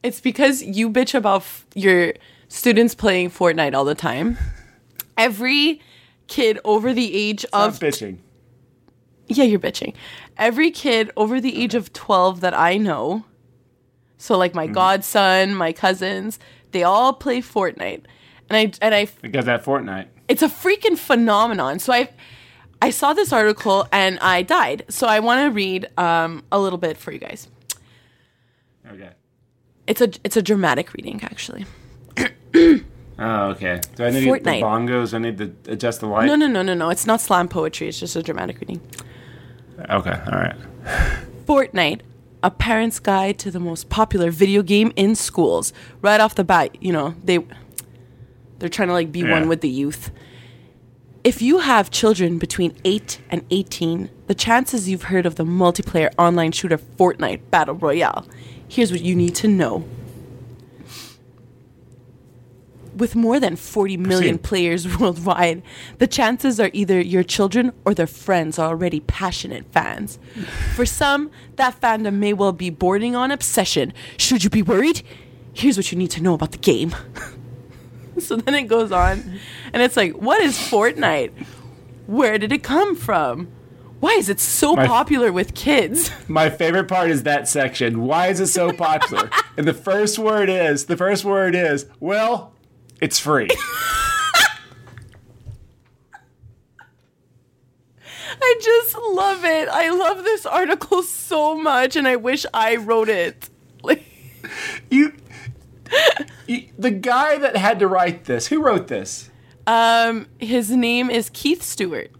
it's because you bitch about f- your... students playing Fortnite all the time. Every kid over the age of... I'm bitching. T- yeah, you're bitching. Every kid over the age of twelve that I know, so like my mm. godson, my cousins, they all play Fortnite. And I... and I because that Fortnite. It's a freaking phenomenon. So I I saw this article and I died. So I want to read um, a little bit for you guys. Okay. It's a, it's a dramatic reading, actually. Oh, okay. Do I need Fortnite. The bongos? Do I need to adjust the light? No, no, no, no, no. It's not slam poetry. It's just a dramatic reading. Okay, all right. Fortnite, a parent's guide to the most popular video game in schools. Right off the bat, you know, they, they're trying to, like, be yeah. one with the youth. If you have children between eight and eighteen, the chances you've heard of the multiplayer online shooter Fortnite Battle Royale. Here's what you need to know. With more than forty million players worldwide, the chances are either your children or their friends are already passionate fans. For some, that fandom may well be bordering on obsession. Should you be worried? Here's what you need to know about the game. So then it goes on, and it's like, what is Fortnite? Where did it come from? Why is it so my, popular with kids? My favorite part is that section. Why is it so popular? And the first word is, the first word is, well... it's free. I just love it. I love this article so much, and I wish I wrote it. Like you, you, the guy that had to write this, who wrote this? Um, his name is Keith Stewart.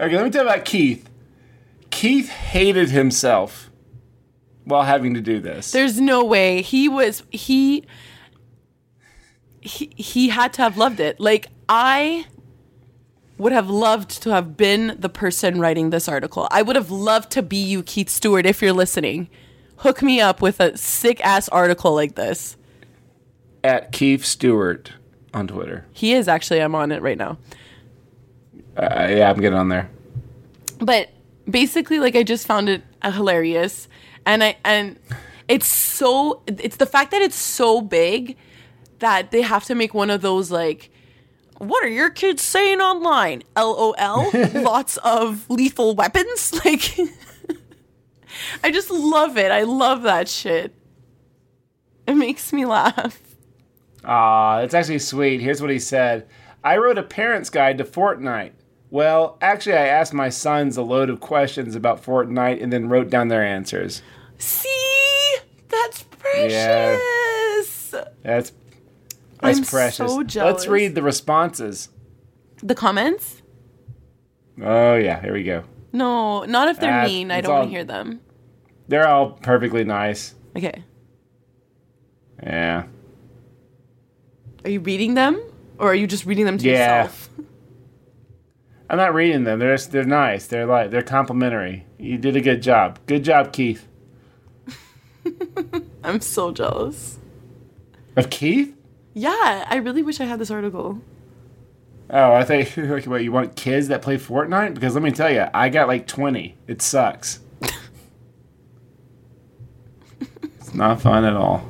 Okay, let me tell you about Keith. Keith hated himself while having to do this. There's no way. He was... he... He, he had to have loved it. Like, I would have loved to have been the person writing this article. I would have loved to be you, Keith Stewart, if you're listening. Hook me up with a sick-ass article like this. At Keith Stewart on Twitter. He is, actually. I'm on it right now. Uh, yeah, I'm getting on there. But basically, like, I just found it hilarious. And I and it's so... it's the fact that it's so big... that they have to make one of those, like, what are your kids saying online? L O L, lots of lethal weapons. Like, I just love it. I love that shit. It makes me laugh. Ah, uh, it's actually sweet. Here's what he said. I wrote a parent's guide to Fortnite. Well, actually, I asked my sons a load of questions about Fortnite and then wrote down their answers. See? That's precious. Yeah. That's, that's I'm precious. I'm so jealous. Let's read the responses. The comments? Oh, yeah. Here we go. No, not if they're uh, mean. I don't all, want to hear them. They're all perfectly nice. Okay. Yeah. Are you reading them? Or are you just reading them to yeah. yourself? I'm not reading them. They're just, they're nice. They're like they're complimentary. You did a good job. Good job, Keith. I'm so jealous. Of Keith? Yeah, I really wish I had this article. Oh, I thought you, what, you want kids that play Fortnite? Because let me tell you, I got like twenty. It sucks. It's not fun at all.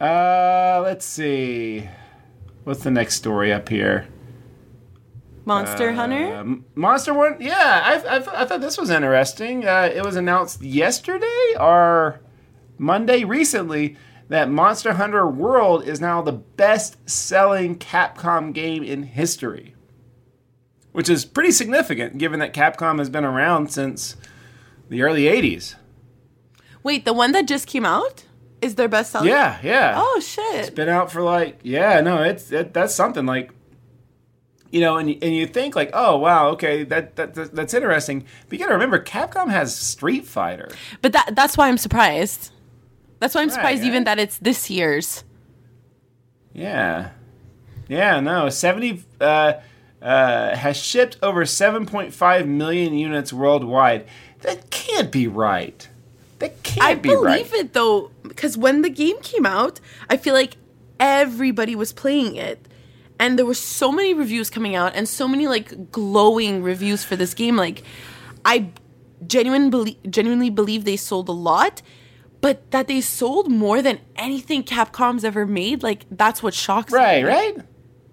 Uh, let's see. What's the next story up here? Monster uh, Hunter? Monster one? Yeah, I, I, I thought this was interesting. Uh, it was announced yesterday or Monday recently that Monster Hunter World is now the best-selling Capcom game in history, which is pretty significant given that Capcom has been around since the early eighties. Wait, the one that just came out? Is their best selling? Yeah, yeah. Oh, shit. It's been out for like, yeah, no, it's it, that's something like, you know, and, and you think like, oh, wow, okay, that, that, that that's interesting. But you got to remember, Capcom has Street Fighter. But that that's why I'm surprised. That's why I'm right, surprised yeah. even that it's this year's. Yeah. Yeah, no, seventy uh, uh, has shipped over seven point five million units worldwide. That can't be right. That can't I be right. I believe it, though, because when the game came out, I feel like everybody was playing it. And there were so many reviews coming out and so many, like, glowing reviews for this game. Like, I genuine belie- genuinely believe they sold a lot, but that they sold more than anything Capcom's ever made, like, that's what shocks right, me. Right, right?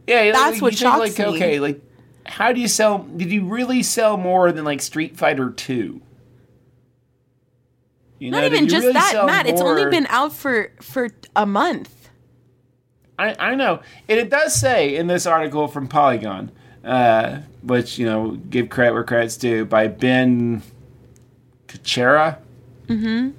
Yeah, that's like, what shocks think, like, me. Okay, like, how do you sell... Did you really sell more than, like, Street Fighter two? You Not know, even just really that, Matt. More... It's only been out for, for a month. I, I know. And it does say in this article from Polygon, uh, which, you know, give credit where credit's due, by Ben Kuchera. Mm-hmm.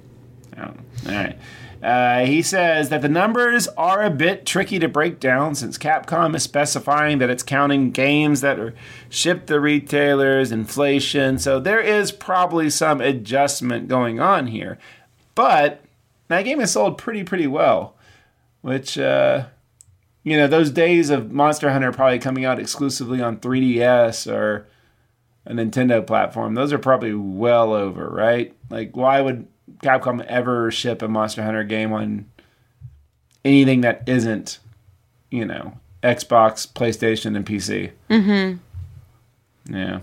Oh, all right. Uh, he says that the numbers are a bit tricky to break down since Capcom is specifying that it's counting games that are shipped to retailers, inflation. So there is probably some adjustment going on here. But that game has sold pretty, pretty well, which, uh, you know, those days of Monster Hunter probably coming out exclusively on three D S or a Nintendo platform, those are probably well over, right? Like, why would Capcom ever ship a Monster Hunter game on anything that isn't, you know, Xbox, PlayStation, and P C? Mm-hmm. Yeah,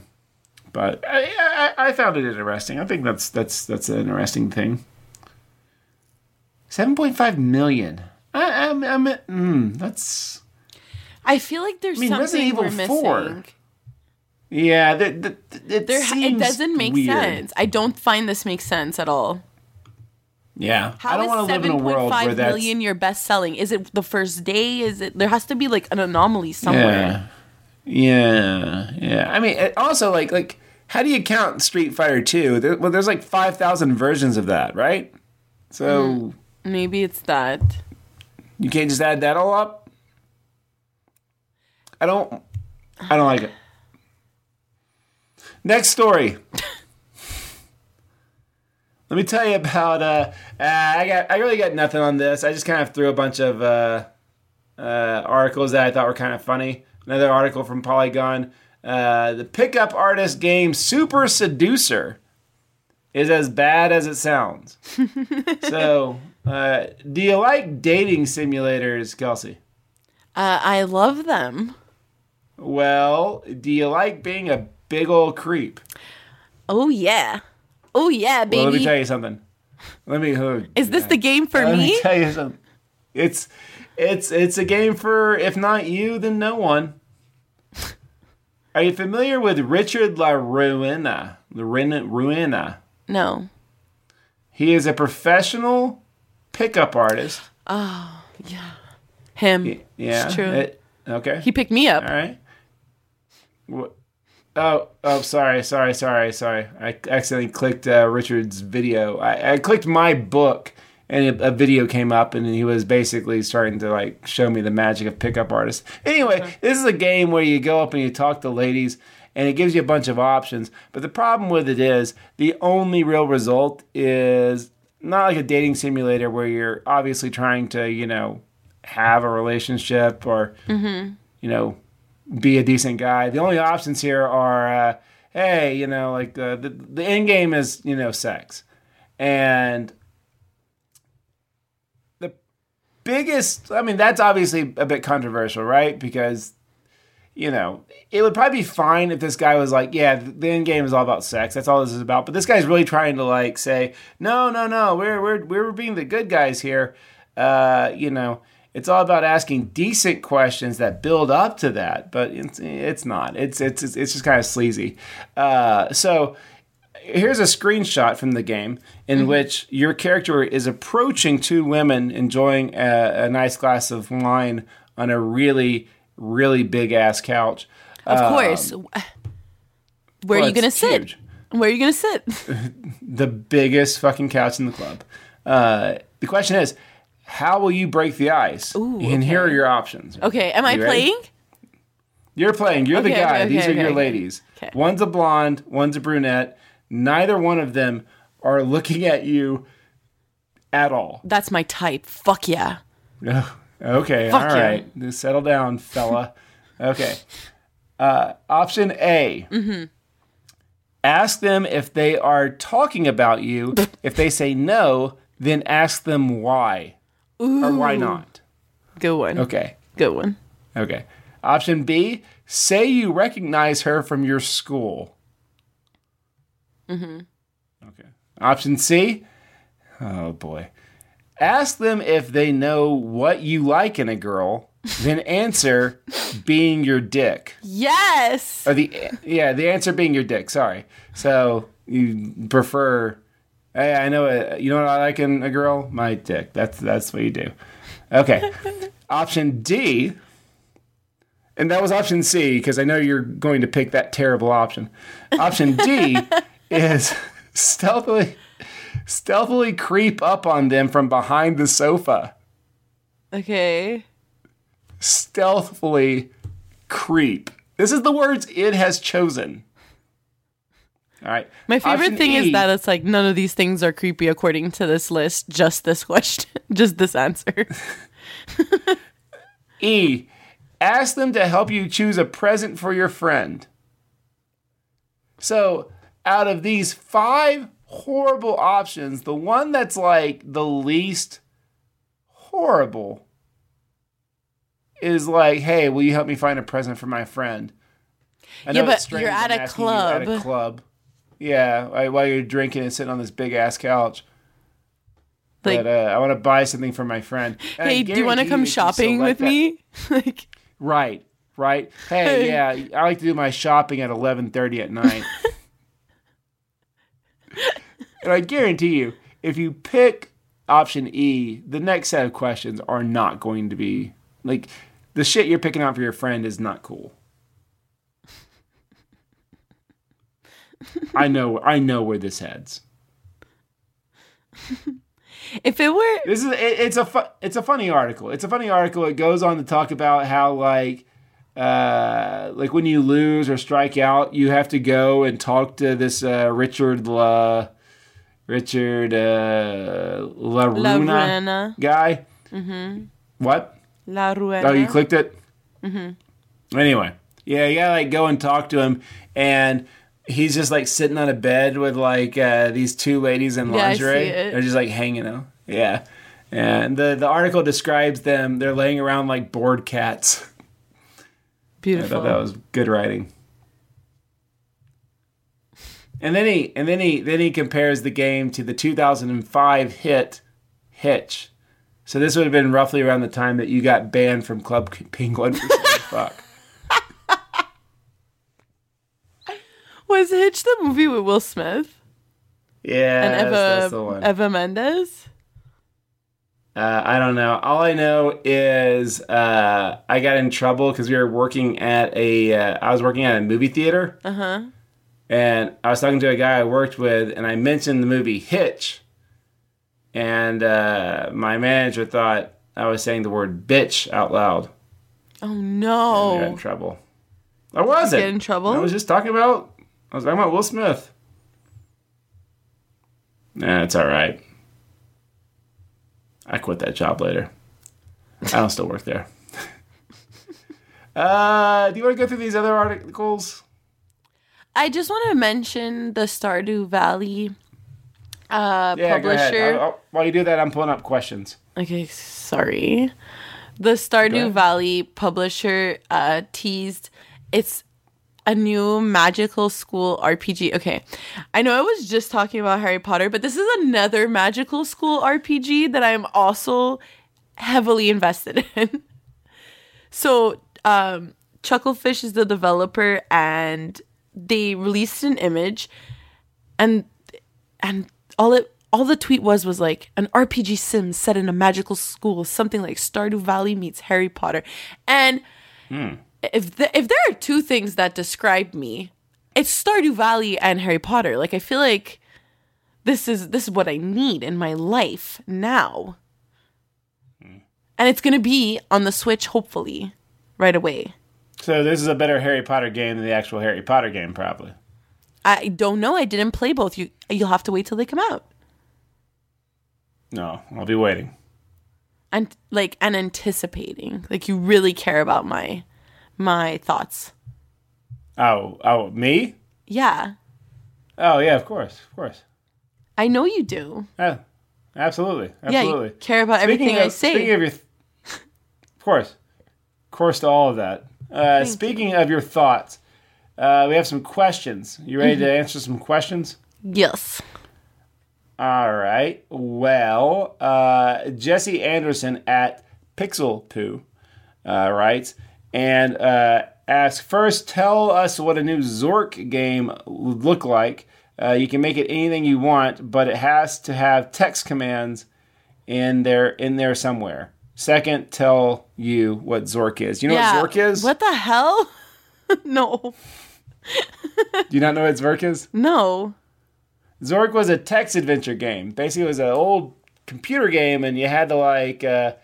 but I, I, I found it interesting. I think that's that's that's an interesting thing. Seven point five million. I, I'm I'm mm, that's. I feel like there's I mean, something Resident Evil we're missing. four. Yeah, the, the, the, it there, seems It doesn't make weird. sense. I don't find this makes sense at all. Yeah. How I don't want to live in a world where that's... seven point five million your best-selling? Is it the first day? Is it There has to be, like, an anomaly somewhere. Yeah. Yeah. yeah. I mean, it also, like, like, how do you count Street Fighter two? There, well, there's, like, five thousand versions of that, right? So... Mm, maybe it's that. You can't just add that all up? I don't... I don't like it. Next story. Let me tell you about. Uh, uh, I got. I really got nothing on this. I just kind of threw a bunch of uh, uh, articles that I thought were kind of funny. Another article from Polygon. Uh, the pickup artist game Super Seducer is as bad as it sounds. So, uh, do you like dating simulators, Kelsey? Uh, I love them. Well, do you like being a big old creep? Oh, yeah. Oh, yeah, baby. Well, let me tell you something. Let me... Uh, Is this the game for let me? Let me tell you something. It's, it's, it's a game for, if not you, then no one. Are you familiar with Richard La Ruina? La Ruina? No. He is a professional pickup artist. Oh, yeah. Him. Yeah. It's true. It, okay. He picked me up. All right. What? Oh, oh, sorry, sorry, sorry, sorry. I accidentally clicked uh, Richard's video. I, I clicked my book, and a, a video came up, and he was basically starting to like show me the magic of pickup artists. Anyway, okay. This is a game where you go up and you talk to ladies, and it gives you a bunch of options. But the problem with it is the only real result is not like a dating simulator where you're obviously trying to, you know, have a relationship or, mm-hmm. you know, be a decent guy. The only options here are, uh, hey, you know, like uh, the the end game is, you know, sex. And the biggest, I mean, that's obviously a bit controversial, right? Because, you know, it would probably be fine if this guy was like, yeah, the end game is all about sex. That's all this is about. But this guy's really trying to like say, no, no, no, we're we're we're being the good guys here. Uh, you know. It's all about asking decent questions that build up to that, but it's, it's not. It's it's it's just kind of sleazy. Uh, so here's a screenshot from the game in mm-hmm. which your character is approaching two women enjoying a, a nice glass of wine on a really, really big-ass couch. Of um, course. Where well, are you going to sit? Huge. Where are you going to sit? The biggest fucking couch in the club. Uh, the question is, how will you break the ice? Ooh, and okay. Here are your options. Okay, am I playing? You're playing. You're okay, the guy. Okay, okay, These okay, are okay. your ladies. Okay. One's a blonde. One's a brunette. Neither one of them are looking at you at all. That's my type. Fuck yeah. Okay, Fuck all right. Yeah. Settle down, fella. Okay. Uh, option A. Mm-hmm. Ask them if they are talking about you. If they say no, then ask them why. Ooh. Or why not? Good one. Okay. Good one. Okay. Option B, say you recognize her from your school. Mm-hmm. Okay. Option C, oh boy. Ask them if they know what you like in a girl, then answer being your dick. Yes! Or the Yeah, the answer being your dick, sorry. So you prefer... Hey, I know it. You know what I like in a girl? My dick. That's that's what you do. Okay. Option D, and that was option C because I know you're going to pick that terrible option. Option D is stealthily, stealthily creep up on them from behind the sofa. Okay. Stealthily creep. This is the words it has chosen. All right. My favorite option thing E, is that it's like none of these things are creepy according to this list, just this question, just this answer. E, ask them to help you choose a present for your friend. So out of these five horrible options, the one that's like the least horrible is like, hey, will you help me find a present for my friend? I know yeah, but you're at a club. At a club. Yeah, while you're drinking and sitting on this big-ass couch. Like, but uh, I want to buy something for my friend. And hey, do you want to come shopping with like me? Like, Right, right. Hey, hey, yeah, I like to do my shopping at eleven thirty at night. And I guarantee you, if you pick option E, the next set of questions are not going to be... Like, the shit you're picking out for your friend is not cool. I know I know where this heads. If it were This is it, it's a fu- it's a funny article. It's a funny article. It goes on to talk about how like uh, like when you lose or strike out, you have to go and talk to this uh, Richard La Richard uh, La Ruina guy. Mhm. What? La Ruina. Oh, you clicked it? Mhm. Anyway, yeah, you got to like go and talk to him, and he's just like sitting on a bed with like uh, these two ladies in lingerie. Yeah, they're just like hanging out. Yeah. And the, the article describes them. They're laying around like bored cats. Beautiful. I thought that was good writing. And then he and then he then he compares the game to the two thousand five hit Hitch. So this would have been roughly around the time that you got banned from Club Penguin. Fuck. Was Hitch the movie with Will Smith? Yeah, and Eva, that's the one. Eva Mendes? Uh, I don't know. All I know is uh, I got in trouble because we were working at a. Uh, I was working at a movie theater. Uh huh. And I was talking to a guy I worked with, and I mentioned the movie Hitch. And uh, my manager thought I was saying the word bitch out loud. Oh no! And I got in trouble. I wasn't. Get in trouble. I was just talking about. I was talking about Will Smith. Nah, it's all right. I quit that job later. I don't still work there. uh, do you want to go through these other articles? I just want to mention the Stardew Valley uh, yeah, publisher. Go ahead. I'll, I'll, while you do that, I'm pulling up questions. Okay, sorry. The Stardew Valley publisher uh, teased it's a new magical school R P G. Okay, I know I was just talking about Harry Potter, but this is another magical school R P G that I'm also heavily invested in. So, um, Chucklefish is the developer, and they released an image, and and all it all the tweet was was like an R P G sim set in a magical school, something like Stardew Valley meets Harry Potter, and. Mm. If the, if there are two things that describe me, it's Stardew Valley and Harry Potter. Like, I feel like this is this is what I need in my life now. Mm. And it's going to be on the Switch, hopefully, right away. So this is a better Harry Potter game than the actual Harry Potter game, probably. I don't know. I didn't play both. You, you'll have to wait till they come out. No, I'll be waiting. And, like, and anticipating. Like, you really care about my... my thoughts. Oh, oh, me? Yeah. Oh, yeah, of course, of course. I know you do. Uh, absolutely, absolutely. Yeah, you care about speaking everything of, I say. Speaking of your... Th- of course. Of course to all of that. Uh, speaking you. of your thoughts, uh, we have some questions. You ready mm-hmm. to answer some questions? Yes. All right. Well, uh, Jesse Anderson at Pixel Poo uh, writes... And uh, ask, first, tell us what a new Zork game would look like. Uh, you can make it anything you want, but it has to have text commands in there in there somewhere. Second, tell you what Zork is. You know yeah. what Zork is? What the hell? No. Do you not know what Zork is? No. Zork was a text adventure game. Basically, it was an old computer game, and you had to, like... Uh,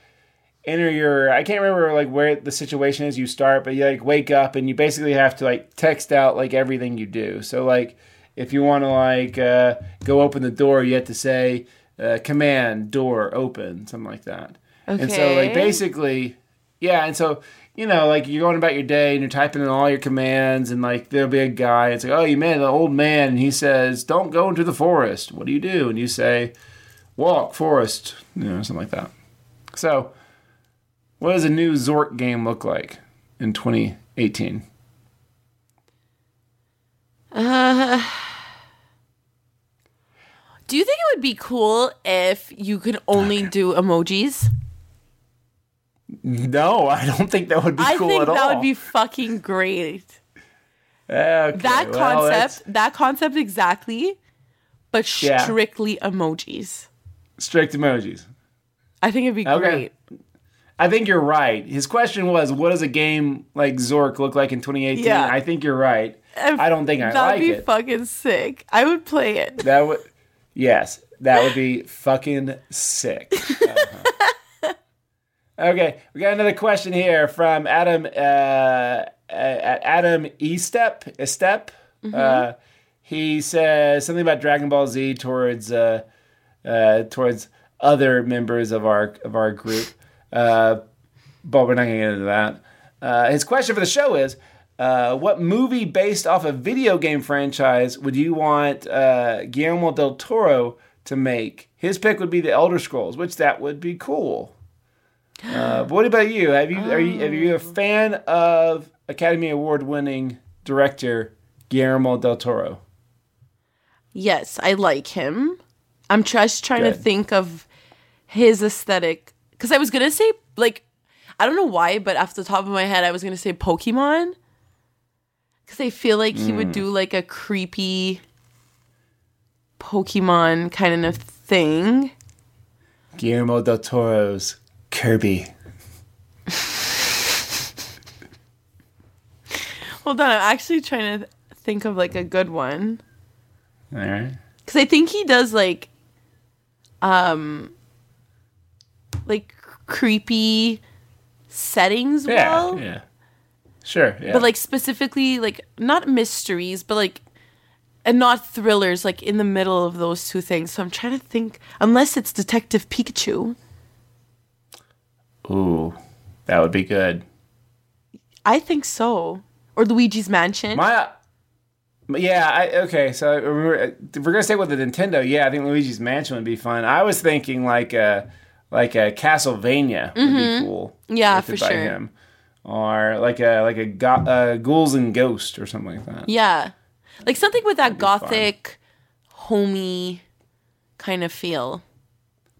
enter your, I can't remember like where the situation is you start, but you like wake up and you basically have to like text out like everything you do. So like if you want to like uh, go open the door, you have to say uh, command door open, something like that. Okay. And so like basically, yeah. And so, you know, like you're going about your day and you're typing in all your commands and like there'll be a guy. It's like, oh, you met an old man and he says, don't go into the forest. What do you do? And you say, walk forest, you know, something like that. So, what does a new Zork game look like in twenty eighteen? Uh, do you think it would be cool if you could only do emojis? No, I don't think that would be I cool at all. I think that would be fucking great. Okay, that well, concept, that's... that concept exactly, but strictly yeah. emojis. Strict emojis. I think it'd be okay. great. I think you're right. His question was, what does a game like Zork look like in twenty eighteen? Yeah. I think you're right. If I don't think I like it. That would be fucking sick. I would play it. That would, yes, that would be fucking sick. Uh-huh. Okay, we got another question here from Adam uh, at Adam Estep. Estep. Mm-hmm. Uh, he says something about Dragon Ball Z towards uh, uh, towards other members of our of our group. Uh, but we're not going to get into that. Uh, his question for the show is, uh, what movie based off a video game franchise would you want uh, Guillermo del Toro to make? His pick would be The Elder Scrolls, which that would be cool. Uh, but what about you? Have you oh. are you are you a fan of Academy Award winning director Guillermo del Toro? Yes, I like him. I'm just trying Good. to think of his aesthetic. Because I was going to say, like, I don't know why, but off the top of my head, I was going to say Pokemon. Because I feel like mm. he would do, like, a creepy Pokemon kind of thing. Guillermo del Toro's Kirby. Hold on, I'm actually trying to think of like a good one. All right. Because I think he does like, um, like creepy settings yeah, well. Yeah. Sure. Yeah. But like specifically, like not mysteries, but like. And not thrillers, like, in the middle of those two things. So I'm trying to think. Unless it's Detective Pikachu. Ooh. That would be good. I think so. Or Luigi's Mansion. My, yeah, I, okay. So we're, we're going to stay with the Nintendo. Yeah, I think Luigi's Mansion would be fun. I was thinking, like, a, like a Castlevania would mm-hmm. be cool. Yeah, for sure. Him. Or like a, like a go- uh, Ghouls and Ghosts or something like that. Yeah. Like something with that gothic, fun. homey kind of feel.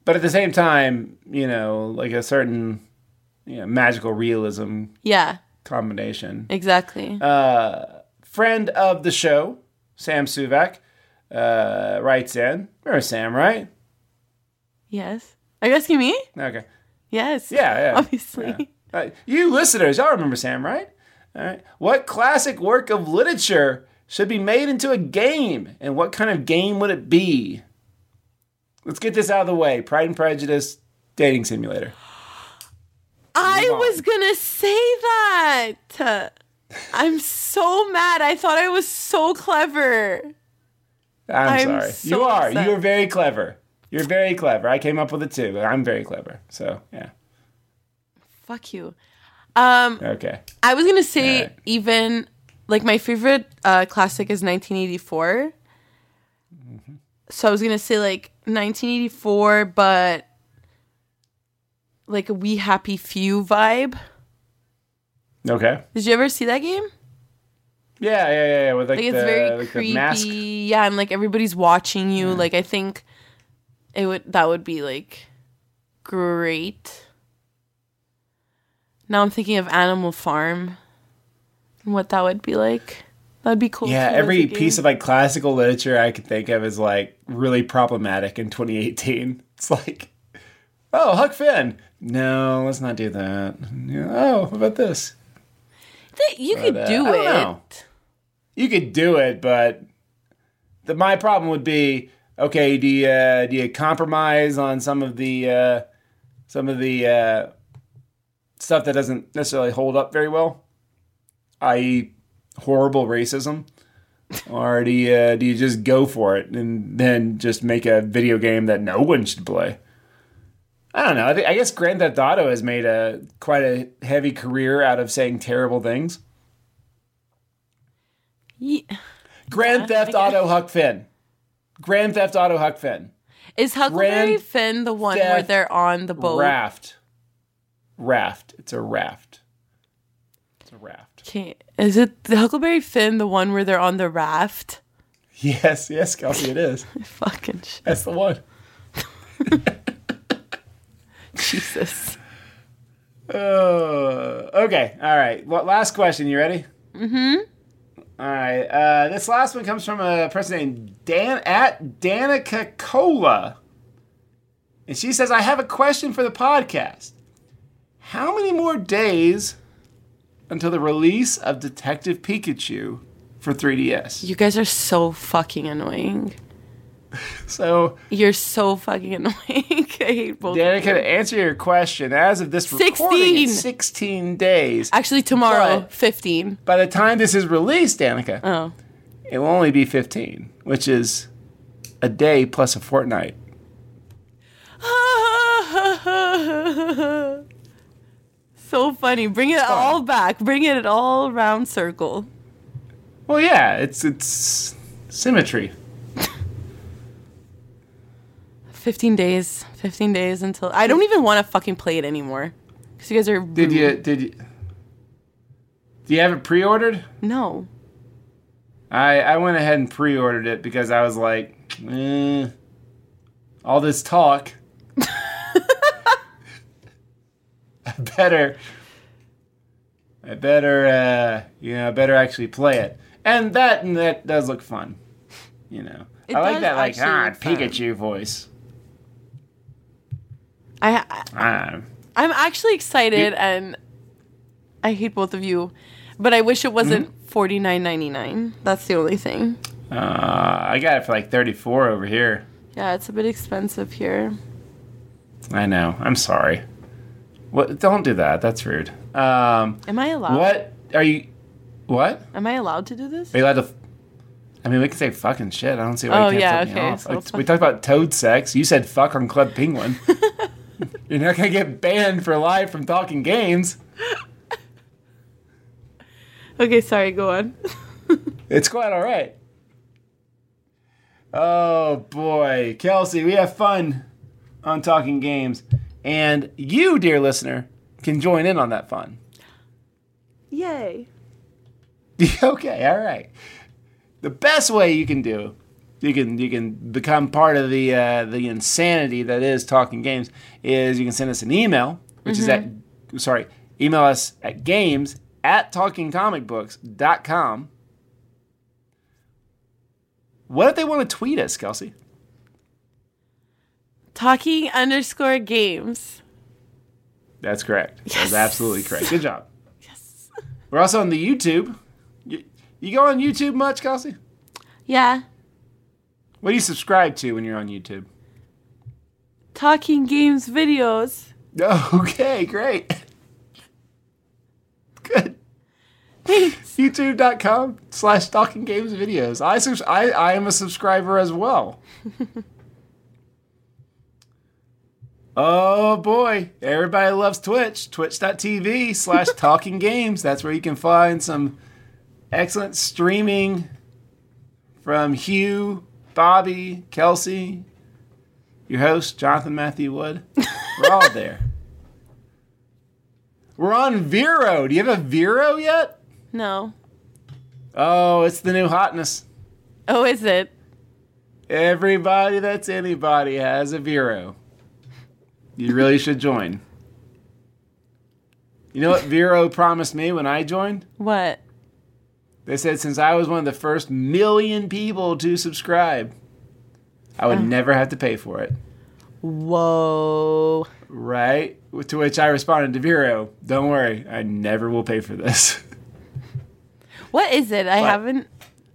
But at the same time, you know, like a certain you know, magical realism yeah. combination. Exactly. Uh, friend of the show, Sam Suvak, uh, writes in. Remember Sam, right? Yes. Are you asking me? Okay. Yes. Yeah, yeah. Obviously. Yeah. Uh, you listeners, y'all remember Sam, right? All right. What classic work of literature should be made into a game, and what kind of game would it be? Let's get this out of the way. Pride and Prejudice dating simulator. I was gonna say that. I'm so mad. I thought I was so clever. I'm, I'm sorry. So you are. Upset. You're very clever. You're very clever. I came up with it too, but I'm very clever. So yeah. Fuck you. Um, okay. I was gonna say right. even. Like, my favorite uh, classic is nineteen eighty-four. Mm-hmm. So I was going to say, like, nineteen eighty-four, but, like, a We Happy Few vibe. Okay. Did you ever see that game? Yeah, yeah, yeah. yeah. With, like, like, it's the, very like creepy. The mask. Yeah, and, like, everybody's watching you. Yeah. Like, I think it would that would be, like, great. Now I'm thinking of Animal Farm. What that would be like. That would be cool. Yeah, every piece of like classical literature I could think of is like really problematic in twenty eighteen. It's like, oh, Huck Finn. No, let's not do that. Oh, what about this? You could but, uh, do it. You could do it, but the, my problem would be, okay, do you, uh, do you compromise on some of the uh, some of the uh, stuff that doesn't necessarily hold up very well? that is horrible racism, or do you, uh, do you just go for it and then just make a video game that no one should play? I don't know. I, th- I guess Grand Theft Auto has made a quite a heavy career out of saying terrible things. Yeah. Grand yeah, Theft Auto Huck Finn. Grand Theft Auto Huck Finn. Is Huckleberry Finn the one where they're on the boat? Raft. Raft. It's a raft. It's a raft. Okay. Is it the Huckleberry Finn, the one where they're on the raft? Yes, yes, Kelsey, it is. Fucking shit. That's the one. Jesus. Oh, okay, all right. Well, last question. You ready? Mm-hmm. All right. Uh, this last one comes from a person named Dan at Danica Cola. And she says, I have a question for the podcast. How many more days until the release of Detective Pikachu for three D S. You guys are so fucking annoying. So you're so fucking annoying. I hate both. Danica, to answer your question, as of this sixteen recording, it's sixteen days. Actually, tomorrow, but fifteen. By the time this is released, Danica, oh, it will only be fifteen, which is a day plus a fortnight. So funny. Bring it Fun. all back. Bring it all round circle. Well, yeah, it's it's symmetry. fifteen days. fifteen days until I don't even want to fucking play it anymore. Cuz you guys are Did you did you Do you have it pre-ordered? No. I I went ahead and pre-ordered it because I was like, eh, all this talk I better, I better, uh, you know, I better actually play it. And that and that does look fun, you know. It I like that, like, ah, Pikachu voice. I, I I'm actually excited, yeah. and I hate both of you, but I wish it wasn't mm-hmm. forty-nine ninety-nine. That's the only thing. Uh, I got it for like thirty-four over here. Yeah, it's a bit expensive here. I know. I'm sorry. What? Don't do that. That's rude. Um, Am I allowed? What are you? What? Am I allowed to do this? Are you allowed to? F- I mean, we can say fucking shit. I don't see why oh, you can't yeah, flip okay. me off. So like, we talked about toad sex. You said fuck on Club Penguin. You're not gonna get banned for life from talking games. Okay, sorry. Go on. It's quite all right. Oh boy, Kelsey, we have fun on Talking Games, and you, dear listener, can join in on that fun. Yay. Okay, all right. The best way you can do, you can you can become part of the uh, the insanity that is Talking Games, is you can send us an email, which mm-hmm. is at, sorry, email us at games at talking comic books dot com. What if they want to tweet us, Kelsey? Talking underscore games. That's correct. Yes. That's absolutely correct. Good job. Yes. We're also on the YouTube. You, you go on YouTube much, Kelsey? Yeah. What do you subscribe to when you're on YouTube? Talking Games videos. Okay, great. Good. YouTube.com slash Talking Games videos. I, subs- I, I am a subscriber as well. Oh boy, everybody loves Twitch. Twitch.tv slash Talking Games. That's where you can find some excellent streaming from Hugh, Bobby, Kelsey, your host, Jonathan Matthew Wood. We're all there. We're on Vero. Do you have a Vero yet? No. Oh, it's the new hotness. Oh, is it? Everybody that's anybody has a Vero. You really should join. You know what Vero promised me when I joined? What? They said since I was one of the first million people to subscribe, I would uh. never have to pay for it. Whoa. Right? To which I responded to Vero, don't worry, I never will pay for this. What is it? I but haven't,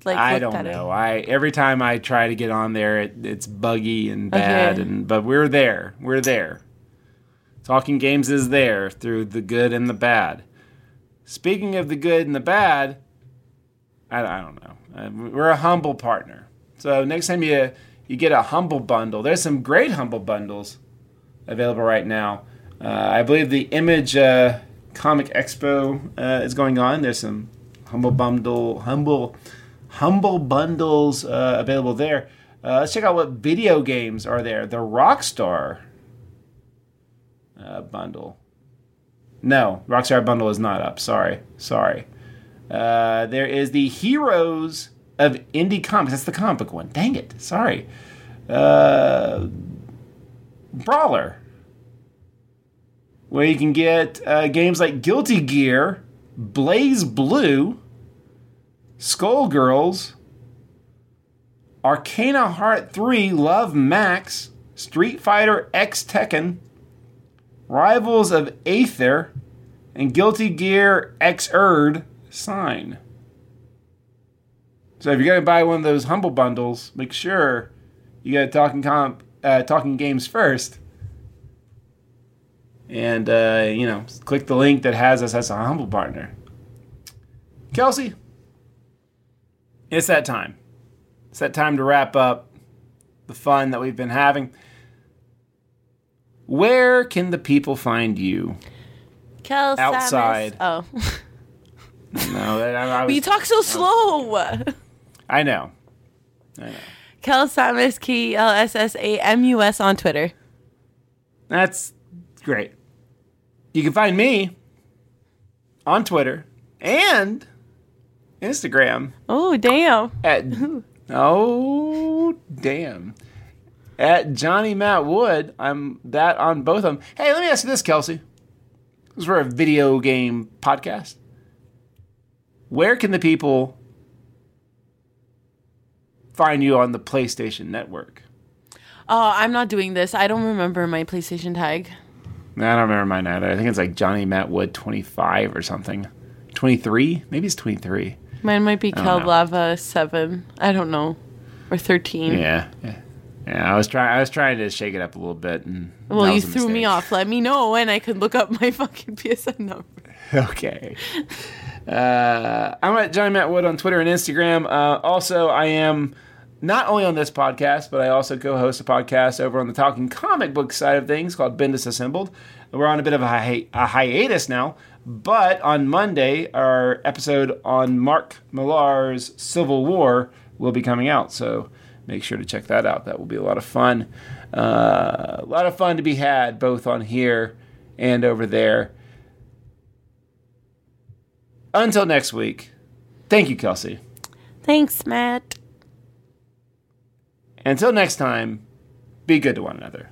like, I don't at know. It. I every time I try to get on there, it, it's buggy and bad, okay. and but we're there. We're there. Talking Games is there through the good and the bad. Speaking of the good and the bad, I, I don't know. We're a humble partner. So next time you you get a humble bundle, there's some great humble bundles available right now. Uh, I believe the Image uh, Comic Expo uh, is going on. There's some. Humble bundle, humble, humble bundles uh, available there. Uh, let's check out what video games are there. The Rockstar uh, bundle. No, Rockstar bundle is not up. Sorry, sorry. Uh, there is the Heroes of Indie Comics. That's the comic book one. Dang it, sorry. Uh, Brawler, where you can get uh, games like Guilty Gear, Blaze Blue, Skullgirls, Arcana Heart three, Love Max, Street Fighter X Tekken, Rivals of Aether, and Guilty Gear X Erd Sign. So if you're going to buy one of those humble bundles, make sure you get Talking Comp, uh, Talking Games first. And, uh, you know, click the link that has us as a humble partner. Kelsey, it's that time. It's that time to wrap up the fun that we've been having. Where can the people find you? Kelsey. Outside. Oh. No, that, I, I was, you talk so I was, slow. I know. I know. Kelsamus, K E L S S A M U S on Twitter. That's great. You can find me on Twitter and Instagram. Oh, damn. At, oh, damn. At Johnny Matt Wood. I'm that on both of them. Hey, let me ask you this, Kelsey. Because we're a video game podcast. Where can the people find you on the PlayStation Network? Oh, I'm not doing this. I don't remember my PlayStation tag. I don't remember mine either. I think it's like Johnny Matt Wood twenty-five or something. twenty-three? Maybe it's twenty-three. Mine might be Calava seven. I don't know. Or thirteen. Yeah. Yeah. Yeah, I was trying. I was trying to shake it up a little bit. And well, you threw me off. Let me know, and I could look up my fucking P S N number. Okay. uh, I'm at Johnny Matt Wood on Twitter and Instagram. Uh, also, I am not only on this podcast, but I also co-host a podcast over on the Talking Comic Book side of things called Been Disassembled. We're on a bit of a, hi- a hiatus now, but on Monday, our episode on Mark Millar's Civil War will be coming out. So. Make sure to check that out. That will be a lot of fun. Uh, a lot of fun to be had, both on here and over there. Until next week, thank you, Kelsey. Thanks, Matt. Until next time, be good to one another.